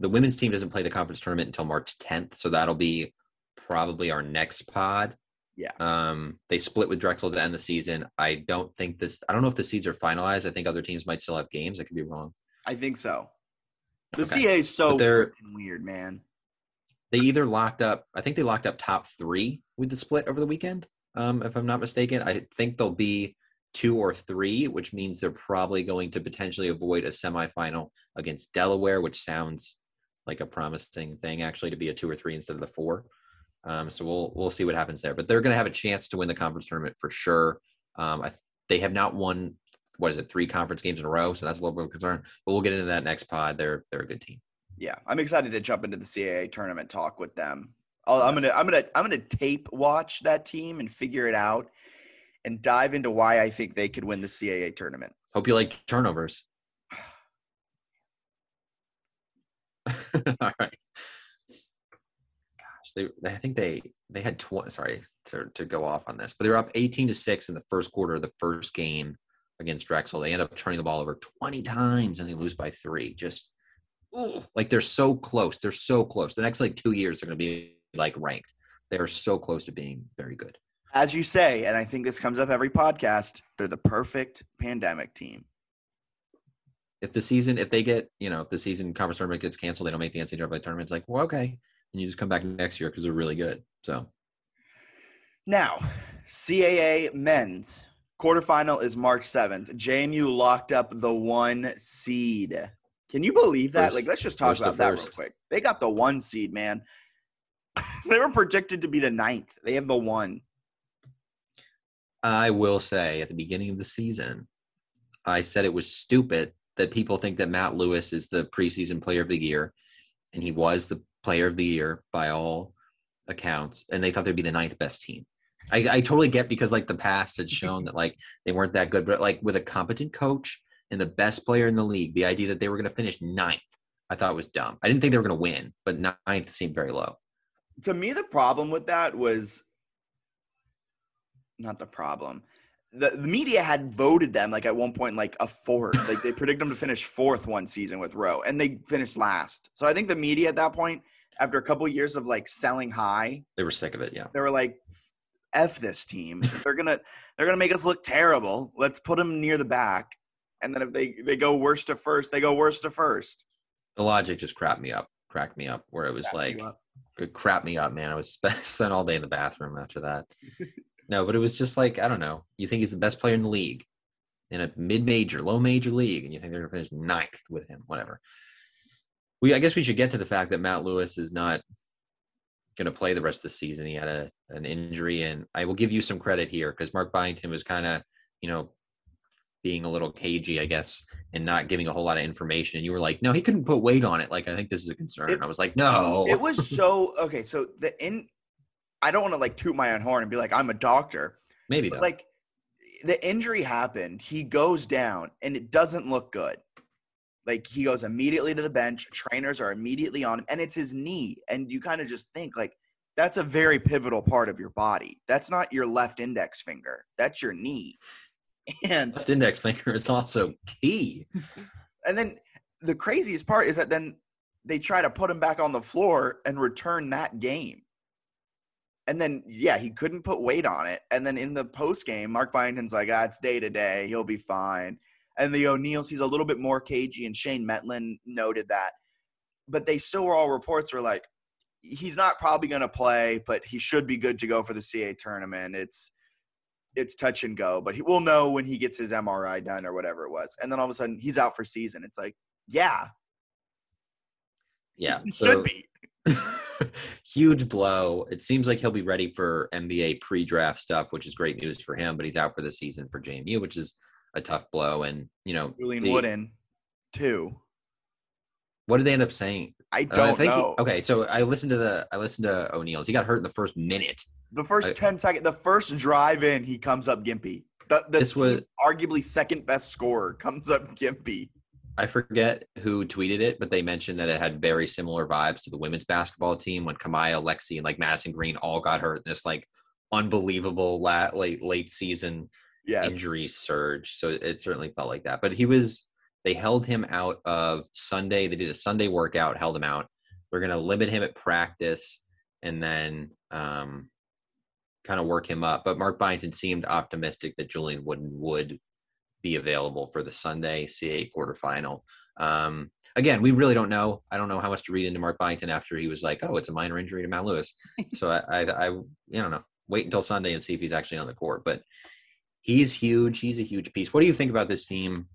The women's team doesn't play the conference tournament until March tenth, so that'll be probably our next pod. Yeah. Um, they split with Drexel to end the season. I don't think this. I don't know if the seeds are finalized. I think other teams might still have games. I could be wrong. I think so. The okay. C A is so weird, man. They either locked up – I think they locked up top three with the split over the weekend, um, if I'm not mistaken. I think they'll be two or three, which means they're probably going to potentially avoid a semifinal against Delaware, which sounds like a promising thing, actually, to be a two or three instead of the four. Um, so we'll we'll see what happens there. But they're going to have a chance to win the conference tournament for sure. Um, I, they have not won – what is it, three conference games in a row? So that's a little bit of a concern, but we'll get into that next pod. They're, they're a good team. Yeah. I'm excited to jump into the C A A tournament talk with them. I'll, yes. I'm going to, I'm going to, I'm going to tape watch that team and figure it out and dive into why I think they could win the C A A tournament. Hope you like turnovers. All right. Gosh, they, I think they, they had twenty, sorry to, to go off on this, but they were up eighteen to six in the first quarter of the first game against Drexel. They end up turning the ball over twenty times and they lose by three. Just ugh, like they're so close. They're so close. The next like two years they're going to be like ranked. They are so close to being very good. As you say, and I think this comes up every podcast, they're the perfect pandemic team. If the season, if they get, you know, if the season conference tournament gets canceled, they don't make the N C double A tournament. It's like, well, okay. And you just come back next year because they're really good. So now C A A men's. Quarterfinal is March seventh. J M U locked up the one seed. Can you believe that? First, like, let's just talk about that real quick. They got the one seed, man. They were projected to be the ninth. They have the one. I will say at the beginning of the season, I said it was stupid that people think that Matt Lewis is the preseason player of the year, and he was the player of the year by all accounts, and they thought they'd be the ninth best team. I, I totally get because, like, the past had shown that, like, they weren't that good. But, like, with a competent coach and the best player in the league, the idea that they were going to finish ninth, I thought was dumb. I didn't think they were going to win, but ninth seemed very low. To me, the problem with that was – not the problem. The, the media had voted them, like, at one point, like, a fourth. Like, they predicted them to finish fourth one season with Rowe, and they finished last. So I think the media at that point, after a couple years of, like, selling high – they were sick of it, yeah. They were like – F this team. They're gonna they're gonna make us look terrible. Let's put them near the back, and then if they they go worst to first, they go worst to first. The logic just crapped me up, cracked me up. Where it was cracked like, it crapped me up, man. I was spent all day in the bathroom after that. No, but it was just like I don't know. You think he's the best player in the league, in a mid-major, low-major league, and you think they're gonna finish ninth with him? Whatever. We I guess we should get to the fact that Matt Lewis is not going to play the rest of the season. He had a an injury, and I will give you some credit here because Mark Byington was kind of, you know, being a little cagey, I guess, and not giving a whole lot of information. And you were like, no, he couldn't put weight on it. Like, I think this is a concern. It, I was like, no. It was so, okay. So the in, I don't want to like toot my own horn and be like, I'm a doctor. Maybe but, like the injury happened. He goes down and it doesn't look good. Like he goes immediately to the bench. Trainers are immediately on him and it's his knee. And you kind of just think like, that's a very pivotal part of your body. That's not your left index finger. That's your knee. And left index finger is also key. And then the craziest part is that then they try to put him back on the floor and return that game. And then, yeah, he couldn't put weight on it. And then in the post game, Mark Byington's like, ah, it's day to day. He'll be fine. And the O'Neills, he's a little bit more cagey. And Shane Metlin noted that. But they still were all reports were like, he's not probably going to play, but he should be good to go for the C A A tournament. It's, it's touch and go, but he will know when he gets his M R I done or whatever it was. And then all of a sudden he's out for season. It's like, yeah. Yeah. He so, should be. Huge blow. It seems like he'll be ready for N B A pre-draft stuff, which is great news for him, but he's out for the season for J M U, which is a tough blow. And, you know, Julian the, Wooden too. What did they end up saying? I don't uh, I think know. He, okay, so I listened to the I listened to O'Neill's. He got hurt in the first minute. The first I, ten seconds, the first drive in, he comes up gimpy. The, the this was arguably second best scorer comes up gimpy. I forget who tweeted it, but they mentioned that it had very similar vibes to the women's basketball team when Kamaya, Lexi, and like Madison Green all got hurt in this like unbelievable late late, late season yes. injury surge. So it certainly felt like that. But he was. They held him out of Sunday. They did a Sunday workout, held him out. They're going to limit him at practice and then um, kind of work him up. But Mark Byington seemed optimistic that Julian Wooden would be available for the Sunday C A A quarterfinal. Um, again, we really don't know. I don't know how much to read into Mark Byington after he was like, oh, it's a minor injury to Mount Lewis. So I, I, I, I don't know. Wait until Sunday and see if he's actually on the court. But he's huge. He's a huge piece. What do you think about this team?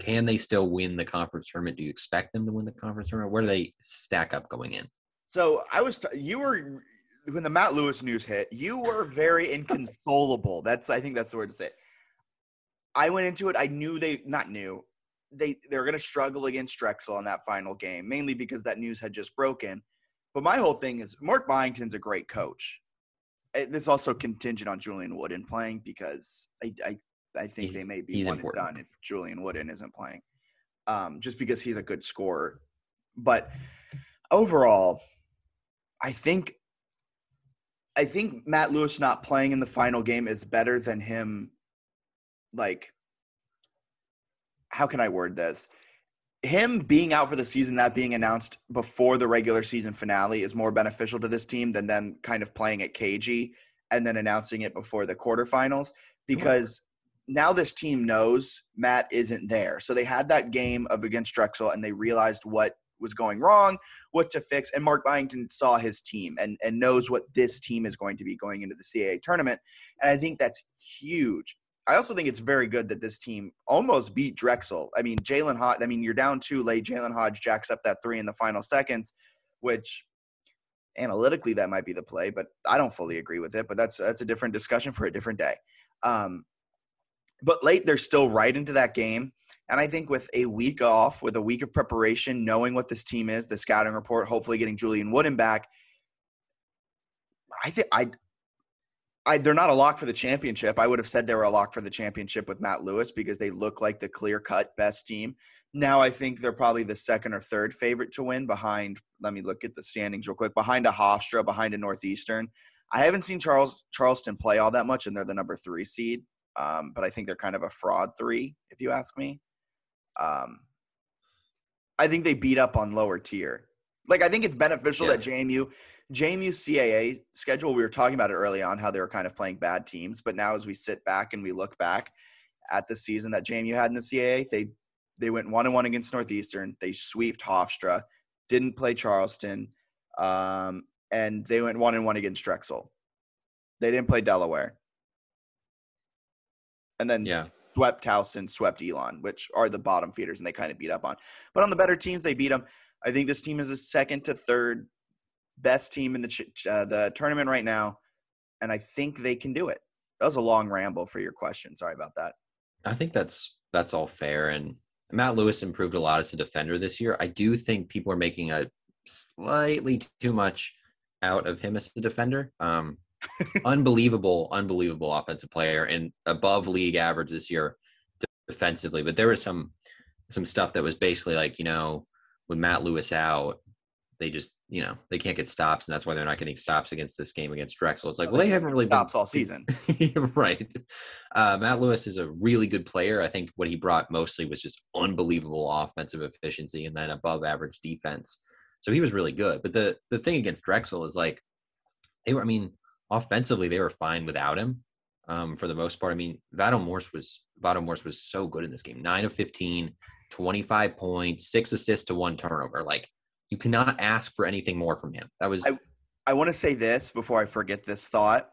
Can they still win the conference tournament? Do you expect them to win the conference tournament? Where do they stack up going in? So I was, t- you were, when the Mount Lewis news hit, you were very inconsolable. That's, I think that's the word to say. I went into it. I knew they, not knew, they, they were going to struggle against Drexel in that final game, mainly because that news had just broken. But my whole thing is Mark Byington's a great coach. This is also contingent on Julian Wooden playing because I, I, I think he, they may be one important. And done if Julian Wooden isn't playing, um, just because he's a good scorer. But overall, I think I think Matt Lewis not playing in the final game is better than him. Like, how can I word this? Him being out for the season, that being announced before the regular season finale is more beneficial to this team than them kind of playing it cagey and then announcing it before the quarterfinals because – now this team knows Matt isn't there. So they had that game of against Drexel and they realized what was going wrong, what to fix. And Mark Byington saw his team and, and knows what this team is going to be going into the C A A tournament. And I think that's huge. I also think it's very good that this team almost beat Drexel. I mean, Jalen Hodge, I mean, you're down two late. Jalen Hodge jacks up that three in the final seconds, which analytically that might be the play, but I don't fully agree with it, but that's, that's a different discussion for a different day. Um, But late, they're still right into that game. And I think with a week off, with a week of preparation, knowing what this team is, the scouting report, hopefully getting Julian Wooden back, I think I, I they're not a lock for the championship. I would have said they were a lock for the championship with Matt Lewis because they look like the clear-cut best team. Now I think they're probably the second or third favorite to win behind – let me look at the standings real quick – behind a Hofstra, behind a Northeastern. I haven't seen Charles Charleston play all that much, and they're the number three seed. Um, but I think they're kind of a fraud three, if you ask me. Um, I think they beat up on lower tier. Like, I think it's beneficial yeah. that J M U, J M U C A A schedule, we were talking about it early on, how they were kind of playing bad teams. But now as we sit back and we look back at the season that J M U had in the C A A, they they went one and one against Northeastern. They sweeped Hofstra, didn't play Charleston, um, and they went one and one against Drexel. They didn't play Delaware. And then yeah. swept Towson, swept Elon, which are the bottom feeders, and they kind of beat up on. But on the better teams, they beat them. I think this team is the second to third best team in the uh, the tournament right now, and I think they can do it. That was a long ramble for your question. Sorry about that. I think that's that's all fair. And Matt Lewis improved a lot as a defender this year. I do think people are making a slightly too much out of him as a defender. Um, unbelievable, unbelievable offensive player and above league average this year defensively. But there was some some stuff that was basically like, you know, with Matt Lewis out, they just, you know, they can't get stops, and that's why they're not getting stops against this game against Drexel. It's like, well, they haven't really stops been... all season. Right. Uh, Matt Lewis is a really good player. I think what he brought mostly was just unbelievable offensive efficiency and then above average defense. So he was really good. But the, the thing against Drexel is like, they were, I mean, offensively, they were fine without him um, for the most part. I mean, Vado Morse was, Vado Morse was so good in this game, nine of fifteen, twenty-five points, six assists to one turnover. Like, you cannot ask for anything more from him. That was. I, I want to say this before I forget this thought.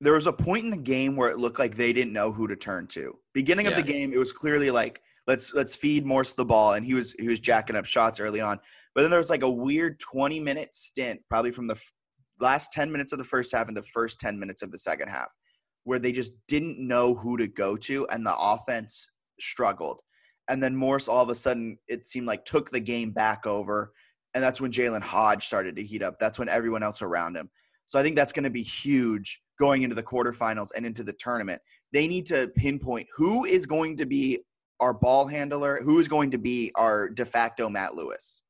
There was a point in the game where it looked like they didn't know who to turn to. Beginning yeah. of the game, it was clearly like, let's let's feed Morse the ball, and he was he was jacking up shots early on. But then there was like a weird twenty minute stint, probably from the f- last ten minutes of the first half and the first ten minutes of the second half, where they just didn't know who to go to, and the offense struggled. And then Morse, all of a sudden, it seemed like took the game back over. And that's when Jalen Hodge started to heat up. That's when everyone else around him. So I think that's going to be huge going into the quarterfinals and into the tournament. They need to pinpoint who is going to be our ball handler, who is going to be our de facto Matt Lewis.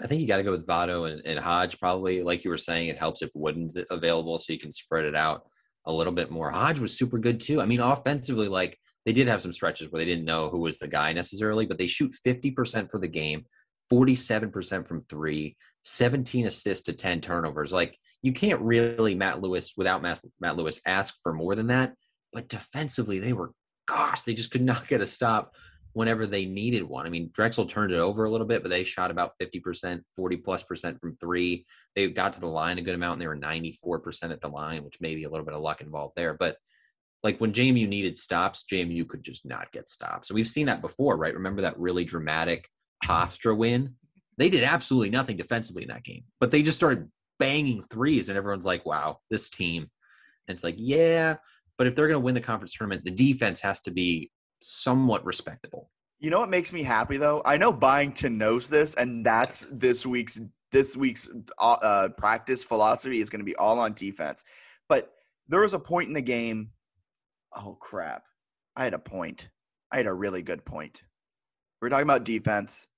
I think you got to go with Votto and, and Hodge probably. Like you were saying, it helps if Wooden's available so you can spread it out a little bit more. Hodge was super good too. I mean, offensively, like they did have some stretches where they didn't know who was the guy necessarily, but they shoot fifty percent for the game. forty-seven percent from three, seventeen assists to ten turnovers. Like, you can't really Matt Lewis without Matt Lewis ask for more than that. But defensively, they were, gosh, they just could not get a stop whenever they needed one. I mean, Drexel turned it over a little bit, but they shot about fifty percent, forty plus percent from three. They got to the line a good amount, and they were ninety-four percent at the line, which may be a little bit of luck involved there. But like when J M U needed stops, J M U could just not get stops. So we've seen that before, right? Remember that really dramatic Hofstra win? They did absolutely nothing defensively in that game, but they just started banging threes, and everyone's like, wow, this team. And it's like, yeah, but if they're going to win the conference tournament, the defense has to be somewhat respectable. You know what makes me happy though? I know Byington knows this, and that's this week's this week's uh, practice philosophy is going to be all on defense. But there was a point in the game. Oh crap. I had a point. I had a really good point. We're talking about defense.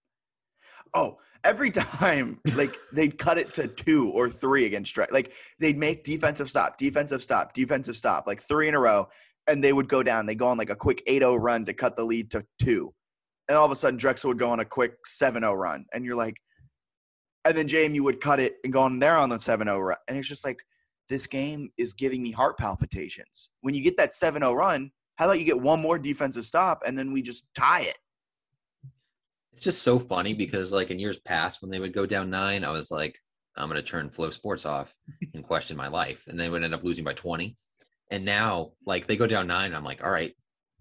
Oh, every time, like, they'd cut it to two or three against Drexel. Like, they'd make defensive stop, defensive stop, defensive stop, like three in a row, and they would go down. They'd go on, like, a quick eight oh run to cut the lead to two. And all of a sudden, Drexel would go on a quick seven oh run. And you're like – and then J M U would cut it and go on there on the seven oh run. And it's just like, this game is giving me heart palpitations. When you get that seven oh run, how about you get one more defensive stop, and then we just tie it? It's just so funny because, like, in years past when they would go down nine, I was like, I'm going to turn Flow Sports off and question my life. And they would end up losing by twenty. And now, like, they go down nine, and I'm like, all right,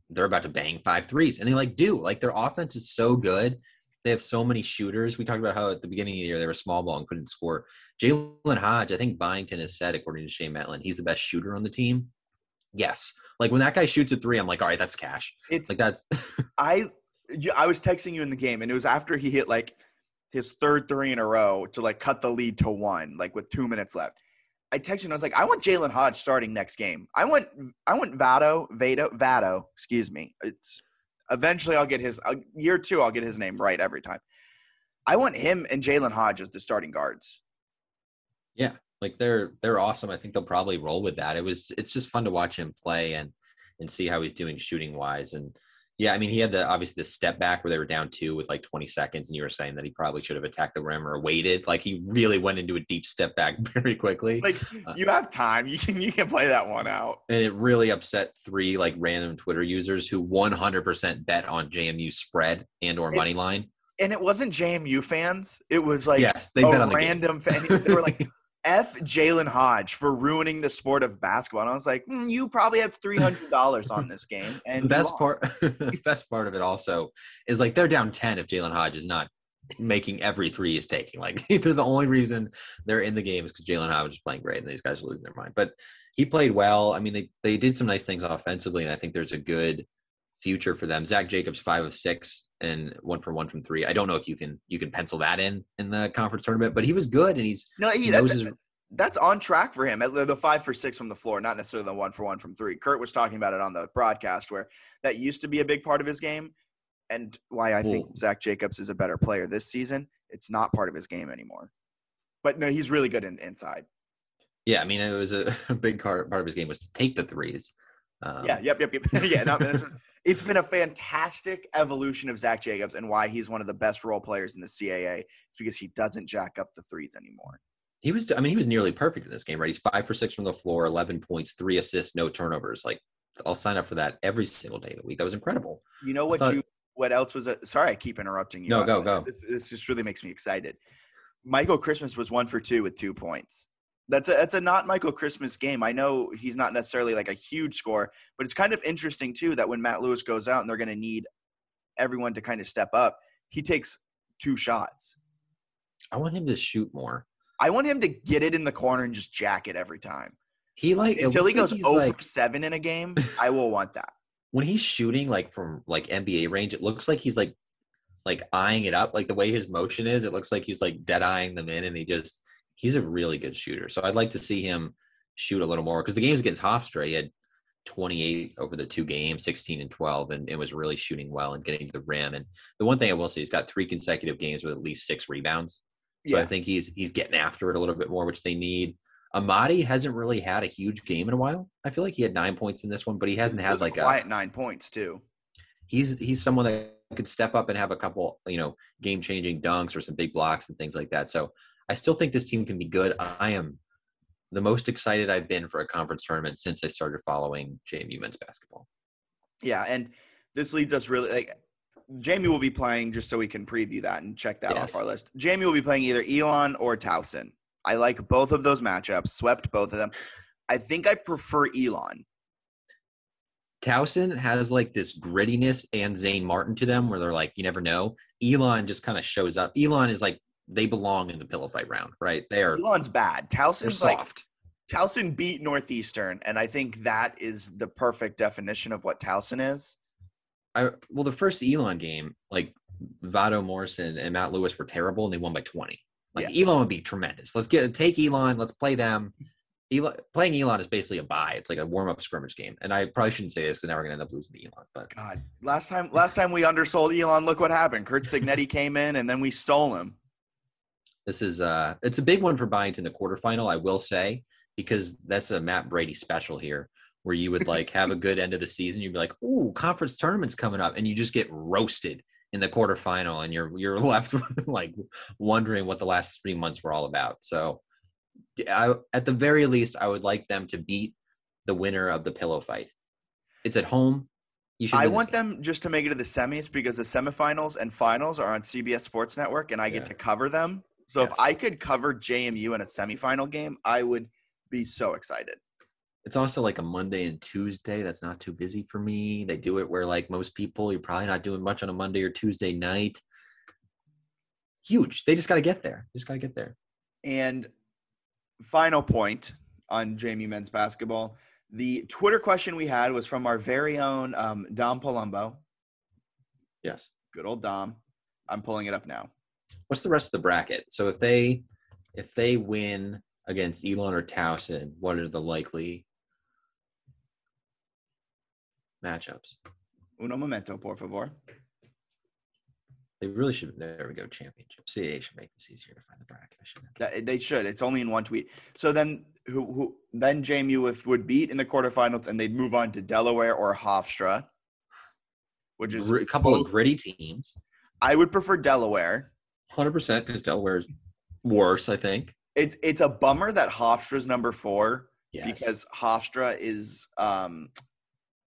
they're about to bang five threes. And they, like, do. Like, their offense is so good. They have so many shooters. We talked about how at the beginning of the year they were small ball and couldn't score. Jalen Hodge, I think Byington has said, according to Shane Metlin, he's the best shooter on the team. Yes. Like, when that guy shoots a three, I'm like, all right, that's cash. It's like, that's – I – I was texting you in the game, and it was after he hit, like, his third three in a row to, like, cut the lead to one, like, with two minutes left. I texted him, and I was like, I want Jalen Hodge starting next game. I want I want Vado, Vado, Vado, excuse me. It's eventually I'll get his – year two I'll get his name right every time. I want him and Jalen Hodge as the starting guards. Yeah, like, they're they're awesome. I think they'll probably roll with that. It was It's just fun to watch him play and, and see how he's doing shooting-wise, and – yeah, I mean, he had the obviously the step back where they were down two with like twenty seconds, and you were saying that he probably should have attacked the rim or waited. Like, he really went into a deep step back very quickly. Like, you uh, have time. You can you can play that one out. And it really upset three like random Twitter users who one hundred percent bet on J M U spread and or money line. And it wasn't J M U fans. It was like yes, they a bet on the random fan. They were like, F Jalen Hodge for ruining the sport of basketball. And I was like, mm, you probably have three hundred dollars on this game. And the best part, the best part of it also is like they're down ten if Jalen Hodge is not making every three he's taking. Like, they're the only reason they're in the game is because Jalen Hodge is playing great and these guys are losing their mind. But he played well. I mean, they, they did some nice things offensively, and I think there's a good future for them. Zach Jacobs, five of six and one for one from three. I don't know if you can you can pencil that in in the conference tournament, but he was good and he's no he, he knows that, his, that's on track for him. The five for six from the floor, not necessarily the one for one from three. Kurt was talking about it on the broadcast where that used to be a big part of his game, and why I cool. think Zach Jacobs is a better player this season. It's not part of his game anymore. But no, he's really good in, inside. Yeah, I mean, it was a, a big part of his game was to take the threes. Um, yeah, yep, yep, yep. yeah, no, it's, it's been a fantastic evolution of Zach Jacobs and why he's one of the best role players in the C A A. It's because he doesn't jack up the threes anymore. He was, I mean, he was nearly perfect in this game, right? He's five for six from the floor, eleven points, three assists, no turnovers. Like, I'll sign up for that every single day of the week. That was incredible. You know what thought, you, what else was a, sorry, I keep interrupting you. No, go, go. This, this just really makes me excited. Michael Christmas was one for two with two points. That's a, that's a not Michael Christmas game. I know he's not necessarily like a huge scorer, but it's kind of interesting too that when Matt Lewis goes out and they're going to need everyone to kind of step up, he takes two shots. I want him to shoot more. I want him to get it in the corner and just jack it every time. He like until he goes like over like, seven in a game. I will want that. When he's shooting like from like N B A range, it looks like he's like like eyeing it up. Like the way his motion is, it looks like he's like dead eyeing them in, and he just. He's a really good shooter. So I'd like to see him shoot a little more because the games against Hofstra, he had twenty-eight over the two games, sixteen and twelve, and, and was really shooting well and getting to the rim. And the one thing I will say, he's got three consecutive games with at least six rebounds. So yeah. I think he's he's getting after it a little bit more, which they need. Amadi hasn't really had a huge game in a while. I feel like he had nine points in this one, but he hasn't had like a quiet nine points too. He's he's someone that could step up and have a couple, you know, game-changing dunks or some big blocks and things like that. So I still think this team can be good. I am the most excited I've been for a conference tournament since I started following J M U men's basketball. Yeah, and this leads us really like J M U will be playing, just so we can preview that and check that yes. off our list. J M U will be playing either Elon or Towson. I like both of those matchups, swept both of them. I think I prefer Elon. Towson has like this grittiness and Zane Martin to them where they're like, you never know. Elon just kind of shows up. Elon is like, they belong in the pillow fight round, right? They are. Elon's bad. Towson's soft. Like, Towson beat Northeastern, and I think that is the perfect definition of what Towson is. I, well, the first Elon game, like Vado Morrison and Matt Lewis were terrible, and they won by twenty. Like yeah. Elon would be tremendous. Let's get take Elon. Let's play them. Elon, playing Elon is basically a bye. It's like a warm-up scrimmage game, and I probably shouldn't say this because now we're gonna end up losing to Elon. But God, last time, last time we undersold Elon. Look what happened. Kurt Cignetti came in, and then we stole him. This is uh, it's a big one for Byington, the quarterfinal, I will say, because that's a Matt Brady special here where you would like have a good end of the season. You'd be like, ooh, conference tournament's coming up, and you just get roasted in the quarterfinal, and you're you're left with, like wondering what the last three months were all about. So I, at the very least, I would like them to beat the winner of the pillow fight. It's at home. I want game. them just to make it to the semis because the semifinals and finals are on C B S Sports Network, and I yeah. get to cover them. So yes. if I could cover J M U in a semifinal game, I would be so excited. It's also like a Monday and Tuesday. That's not too busy for me. They do it where like most people, you're probably not doing much on a Monday or Tuesday night. Huge. They just got to get there. Just got to get there. And final point on J M U men's basketball. The Twitter question we had was from our very own um, Dom Palumbo. Yes. Good old Dom. I'm pulling it up now. What's the rest of the bracket? So if they if they win against Elon or Towson, what are the likely matchups? Uno momento, por favor. They really should. There we go. Championship. C A A should make this easier to find the bracket. I should that, they should. It's only in one tweet. So then who, who then J M U would beat in the quarterfinals, and they'd move on to Delaware or Hofstra, which is a couple both. of gritty teams. I would prefer Delaware. one hundred percent because Delaware is worse, I think. It's it's a bummer that Hofstra's number four yes. because Hofstra is um,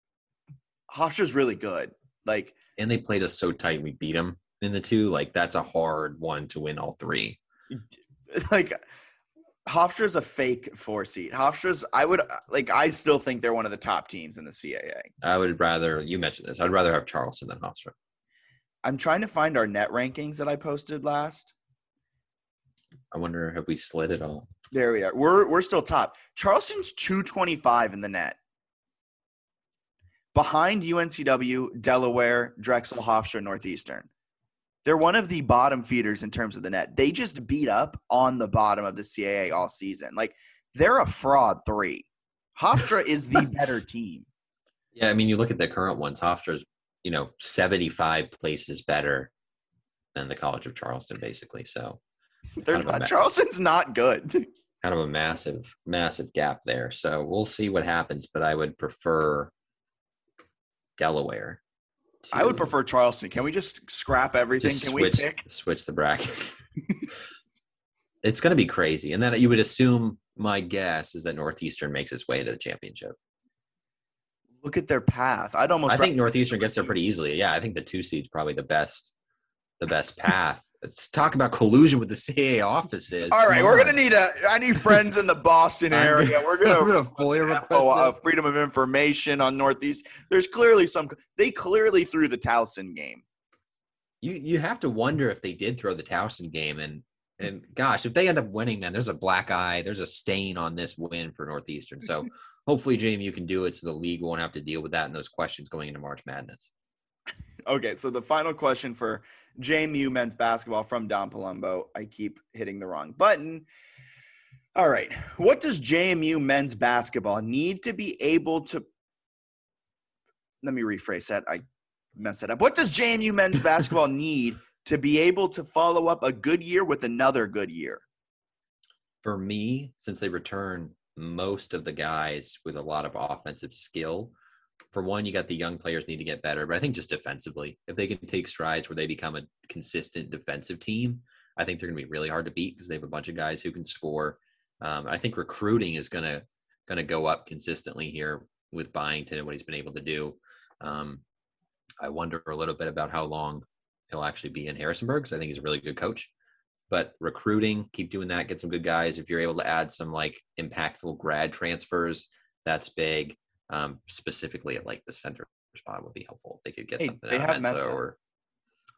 – Hofstra's really good. Like, and they played us so tight we beat them in the two. Like, that's a hard one to win all three. Like, Hofstra's a fake four seed. Hofstra's – I would – like, I still think they're one of the top teams in the C A A. I would rather – you mentioned this. I'd rather have Charleston than Hofstra. I'm trying to find our net rankings that I posted last. I wonder, have we slid at all? There we are. We're we're still top. Charleston's two twenty-five in the net. behind U N C W, Delaware, Drexel, Hofstra, Northeastern. They're one of the bottom feeders in terms of the net. They just beat up on the bottom of the C A A all season. Like, they're a fraud three. Hofstra is the better team. Yeah, I mean, you look at the current ones. Hofstra's, you know, seventy-five places better than the College of Charleston, basically. So they're not, ma- Charleston's not good. Kind of a massive, massive gap there. So we'll see what happens, but I would prefer Delaware. To, I would prefer Charleston. Can we just scrap everything? Just Can switch, we pick? Switch the bracket. It's going to be crazy. And then you would assume, my guess is that Northeastern makes its way to the championship. Look at their path. I'd almost. I think Northeastern gets there pretty easily. Yeah, I think the two seed's probably the best, the best path. Let's talk about collusion with the C A A offices. All right, Come we're on. gonna need a. I need friends in the Boston area. We're gonna, gonna fully uh, freedom of information on Northeast. There's clearly some. They clearly threw the Towson game. You you have to wonder if they did throw the Towson game, and and gosh, if they end up winning, man, there's a black eye, there's a stain on this win for Northeastern. So hopefully, Jamie, you can do it so the league won't have to deal with that and those questions going into March Madness. Okay, so the final question for J M U men's basketball from Don Palumbo. I keep hitting the wrong button. All right. What does J M U men's basketball need to be able to – let me rephrase that. I messed that up. What does J M U men's basketball need to be able to follow up a good year with another good year? For me, since they return most of the guys with a lot of offensive skill – for one, you got the young players need to get better, but I think just defensively, if they can take strides where they become a consistent defensive team, I think they're going to be really hard to beat because they have a bunch of guys who can score. Um, I think recruiting is going to going to go up consistently here with Byington and what he's been able to do. Um, I wonder a little bit about how long he'll actually be in Harrisonburg because I think he's a really good coach. But recruiting, keep doing that, get some good guys. If you're able to add some like impactful grad transfers, that's big. Um, specifically at like the center spot would be helpful. They could get hey, something out of Mensa or,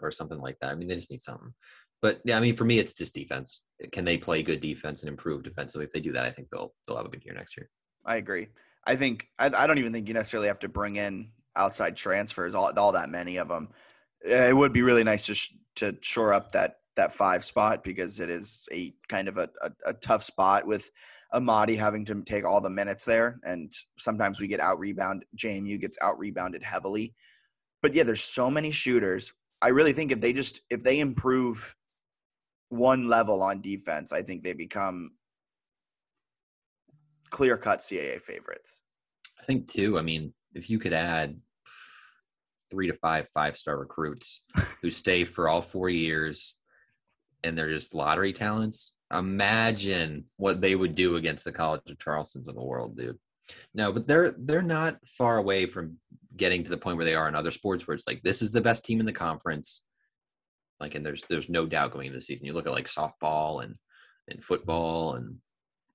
or something like that. I mean, they just need something. But yeah, I mean, for me, it's just defense. Can they play good defense and improve defensively? If they do that, I think they'll they'll have a good year next year. I agree. I think I, I don't even think you necessarily have to bring in outside transfers, all all that many of them. It would be really nice to sh- to shore up that that five spot because it is a kind of a a, a tough spot with Amadi having to take all the minutes there, and sometimes we get out-rebounded. J M U gets out-rebounded heavily. But, yeah, there's so many shooters. I really think if they just – if they improve one level on defense, I think they become clear-cut C A A favorites. I think, too, I mean, if you could add three to five five-star recruits who stay for all four years and they're just lottery talents – imagine what they would do against the College of Charleston's in the world, dude. No, but they're they're not far away from getting to the point where they are in other sports where it's like, this is the best team in the conference. Like, and there's there's no doubt going into the season. You look at like softball and, and football and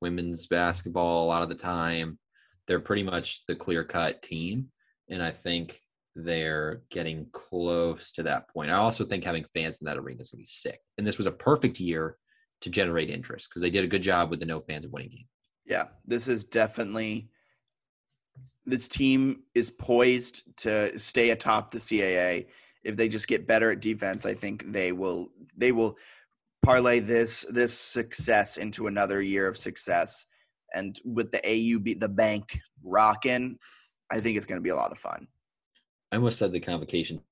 women's basketball a lot of the time. They're pretty much the clear-cut team, and I think they're getting close to that point. I also think having fans in that arena is going to be sick. And this was a perfect year to generate interest because they did a good job with the no fans of winning game. Yeah, this is definitely – this team is poised to stay atop the C A A. If they just get better at defense, I think they will they will parlay this this success into another year of success. And with the A U B, the bank rocking, I think it's going to be a lot of fun. I almost said the convocation –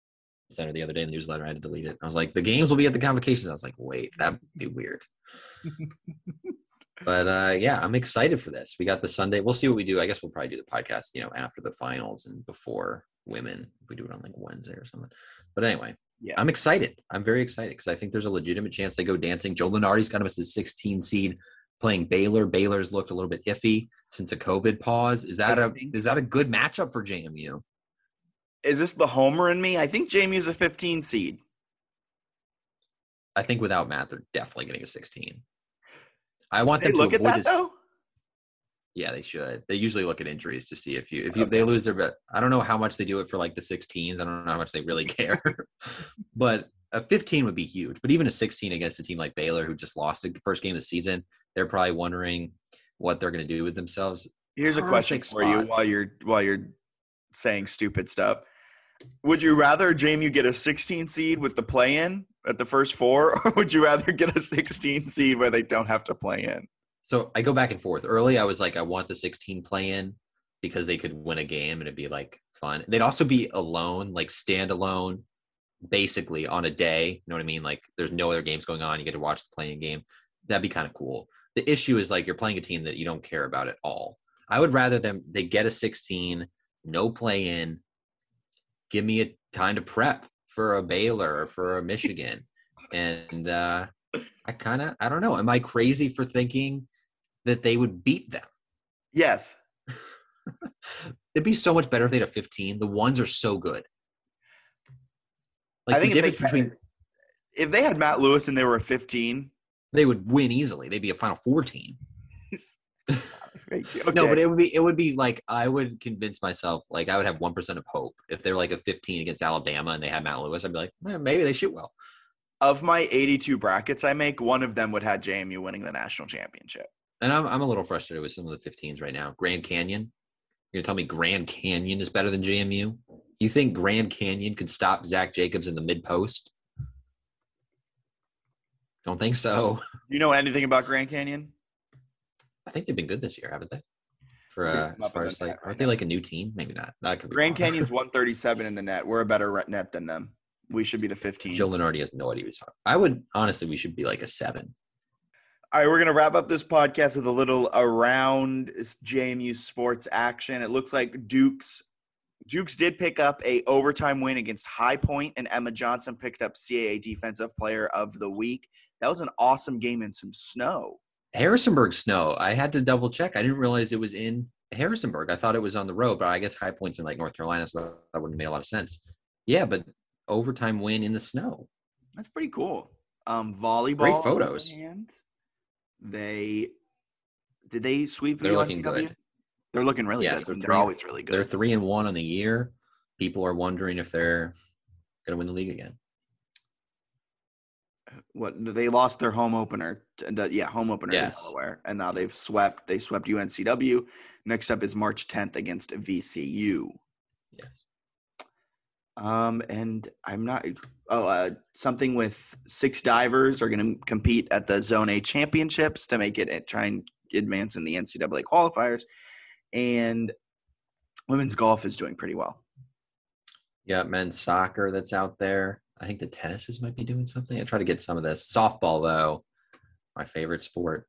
center the other day in the newsletter. I had to delete it. I was like, the games will be at the convocations. I was like, wait, that'd be weird. But uh yeah, I'm excited for this. We got the Sunday. We'll see what we do. I guess we'll probably do the podcast, you know, after the finals and before women. We do it on like Wednesday or something. But anyway, yeah, I'm excited. I'm very excited because I think there's a legitimate chance they go dancing. Joe Lunardi's got him as his sixteen seed playing Baylor. Baylor's looked a little bit iffy since a COVID pause. Is that a is that a good matchup for J M U? Is this the homer in me? I think J M U's a fifteen seed. I think without math, they're definitely getting a sixteen. I want Did them they to look at that, this... though? Yeah, they should. They usually look at injuries to see if you if you, okay. they lose their bet. I don't know how much they do it for like the sixteens. I don't know how much they really care. But a fifteen would be huge. But even a sixteen against a team like Baylor, who just lost the first game of the season, they're probably wondering what they're going to do with themselves. Here's a Perfect question for spot. you while you're while you're saying stupid stuff. Would you rather, Jamie, you get a sixteen seed with the play in at the first four, or would you rather get a sixteen seed where they don't have to play in? So I go back and forth. Early, I was like, I want the sixteen play in because they could win a game and it'd be like fun. They'd also be alone, like standalone, basically on a day. You know what I mean? Like there's no other games going on. You get to watch the play in game. That'd be kind of cool. The issue is like you're playing a team that you don't care about at all. I would rather them they get a sixteen, no play in. Give me a time to prep for a Baylor or for a Michigan. And uh, I kind of, I don't know. Am I crazy for thinking that they would beat them? Yes. It'd be so much better if they had a fifteen. The ones are so good. Like I think the difference if, they, between, if they had Matt Lewis and they were a fifteen, they would win easily. They'd be a Final Four team. Okay. No, but it would be, it would be like, I would convince myself, like I would have one percent of hope if they're like a fifteen against Alabama and they had Matt Lewis. I'd be like, well, maybe they shoot well. Of my eighty-two brackets I make, one of them would have J M U winning the national championship. And I'm I'm a little frustrated with some of the fifteens right now. Grand Canyon. You're going to tell me Grand Canyon is better than J M U? You think Grand Canyon could stop Zach Jacobs in the mid post? Don't think so. You know anything about Grand Canyon? I think they've been good this year, haven't they? For uh, as far as like, aren't they like a new team? Maybe not. That could be Grand wrong. Canyon's one thirty-seven in the net. We're a better net than them. We should be the fifteen. Joe Lenardi has no idea what he's talking. I would honestly, we should be like a seven. All right, we're gonna wrap up this podcast with a little around J M U sports action. It looks like Dukes, Dukes did pick up a overtime win against High Point, and Emma Johnson picked up C A A Defensive Player of the Week. That was an awesome game in some snow. Harrisonburg snow. I had to double check. I didn't realize it was in Harrisonburg. I thought it was on the road, but I guess High Point's in like North Carolina, so that wouldn't make a lot of sense. Yeah, but overtime win in the snow. That's pretty cool. Um, volleyball. Great photos. And they did they sweep the U S C W? They're looking good. They're looking really yes, good. They're, they're always really good. They're three and one on the year. People are wondering if they're going to win the league again. What they lost their home opener, the, yeah, home opener yes. in Delaware, and now they've swept. They swept U N C W. Next up is March tenth against V C U. Yes. Um, and I'm not. Oh, uh, something with six divers are going to compete at the Zone A championships to make it and try and advance in the N C double A qualifiers. And women's golf is doing pretty well. You got men's soccer that's out there. I think the tennises might be doing something. I try to get some of this. Softball, though, my favorite sport.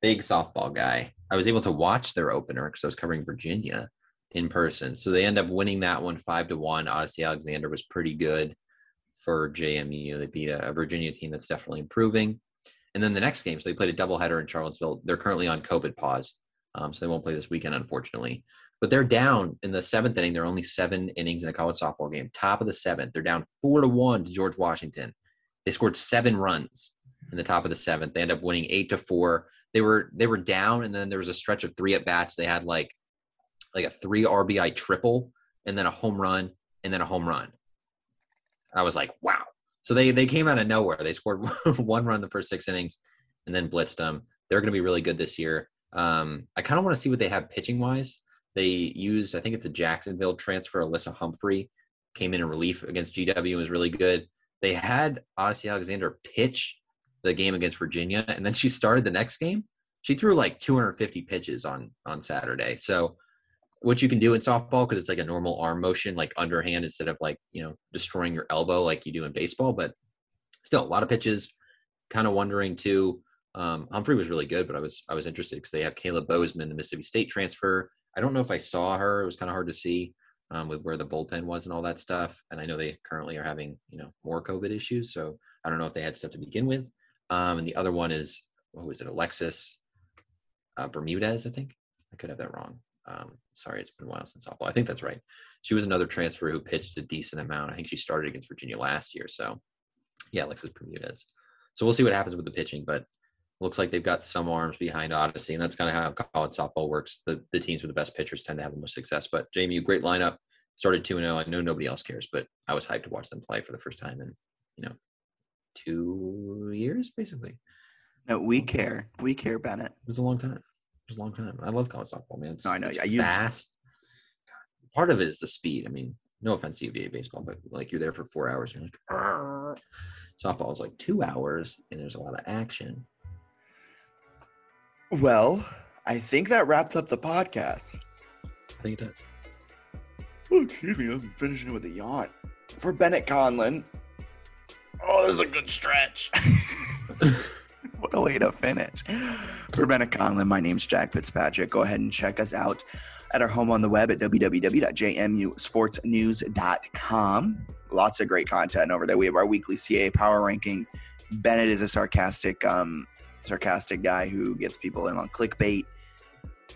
Big softball guy. I was able to watch their opener because I was covering Virginia in person. So they end up winning that one five to one. Odyssey Alexander was pretty good for J M U. They beat a Virginia team that's definitely improving. And then the next game, so they played a doubleheader in Charlottesville. They're currently on COVID pause, um, so they won't play this weekend, unfortunately. But they're down in the seventh inning. There are only seven innings in a college softball game. Top of the seventh. They're down four to one to George Washington. They scored seven runs in the top of the seventh. They end up winning eight to four. They were they were down, and then there was a stretch of three at bats. They had like like a three R B I triple, and then a home run, and then a home run. I was like, wow. So they they came out of nowhere. They scored one run the first six innings, and then blitzed them. They're going to be really good this year. Um, I kind of want to see what they have pitching wise. They used, I think it's a Jacksonville transfer, Alyssa Humphrey, came in in relief against G W and was really good. They had Odyssey Alexander pitch the game against Virginia, and then she started the next game. She threw like two hundred fifty pitches on, on Saturday. So what you can do in softball, because it's like a normal arm motion, like underhand instead of like, you know, destroying your elbow like you do in baseball, but still a lot of pitches. Kind of wondering too. Um, Humphrey was really good, but I was I was interested because they have Kayla Bozeman, the Mississippi State transfer. I don't know if I saw her. It was kind of hard to see um, with where the bullpen was and all that stuff. And I know they currently are having, you know, more COVID issues. So I don't know if they had stuff to begin with. Um, and the other one is, what was it? Alexis uh, Bermudez, I think. I could have that wrong. Um, sorry, it's been a while since softball. I think that's right. She was another transfer who pitched a decent amount. I think she started against Virginia last year. So yeah, Alexis Bermudez. So we'll see what happens with the pitching, but looks like they've got some arms behind Odyssey, and that's kind of how college softball works. The the teams with the best pitchers tend to have the most success. But Jamie, great lineup. Started two and oh. I know nobody else cares, but I was hyped to watch them play for the first time in, you know, two years, basically. No, we care. We care, Bennett. It was a long time. It was a long time. I love college softball, man. It's, no, I know. It's yeah, fast. You... part of it is the speed. I mean, no offense to U V A baseball, but like you're there for four hours and you're like, argh. Softball is like two hours and there's a lot of action. Well, I think that wraps up the podcast. I think it does. Oh, excuse me, I'm finishing with a yawn. For Bennett Conlon. Oh, this is a good stretch. What a way to finish. For Bennett Conlon, my name's Jack Fitzpatrick. Go ahead and check us out at our home on the web at w w w dot j m u sports news dot com. Lots of great content over there. We have our weekly C A A power rankings. Bennett is a sarcastic, um, sarcastic guy who gets people in on clickbait.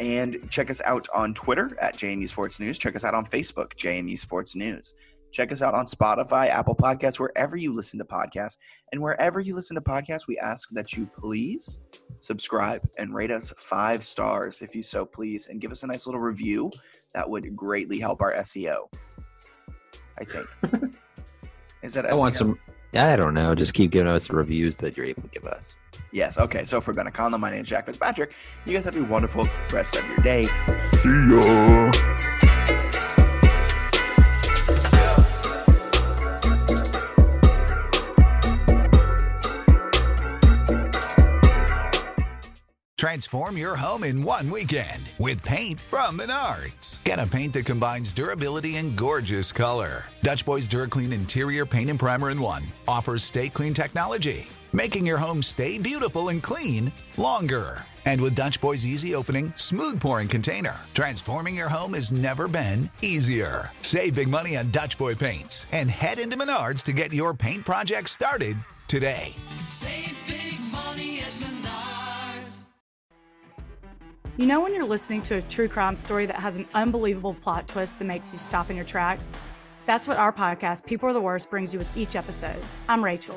And check us out on Twitter at J M U Sports News. Check us out on Facebook, J M U Sports News. Check us out on Spotify, Apple Podcasts, wherever you listen to podcasts. And wherever you listen to podcasts, we ask that you please subscribe and rate us five stars if you so please. And give us a nice little review. That would greatly help our S E O, I think. Is that S E O? I want some. I don't know. Just keep giving us the reviews that you're able to give us. Yes. Okay. So for Ben DiNucci, my name is Jack Fitzpatrick. You guys have a wonderful rest of your day. See ya. Transform your home in one weekend with paint from Menards. Get a paint that combines durability and gorgeous color. Dutch Boys DuraClean Interior Paint and Primer in One offers Stay Clean technology, making your home stay beautiful and clean longer. And with Dutch Boy's easy opening, smooth pouring container, transforming your home has never been easier. Save big money on Dutch Boy paints and head into Menards to get your paint project started today. Save big money at Menards. You know when you're listening to a true crime story that has an unbelievable plot twist that makes you stop in your tracks? That's what our podcast, People Are the Worst, brings you with each episode. I'm Rachel.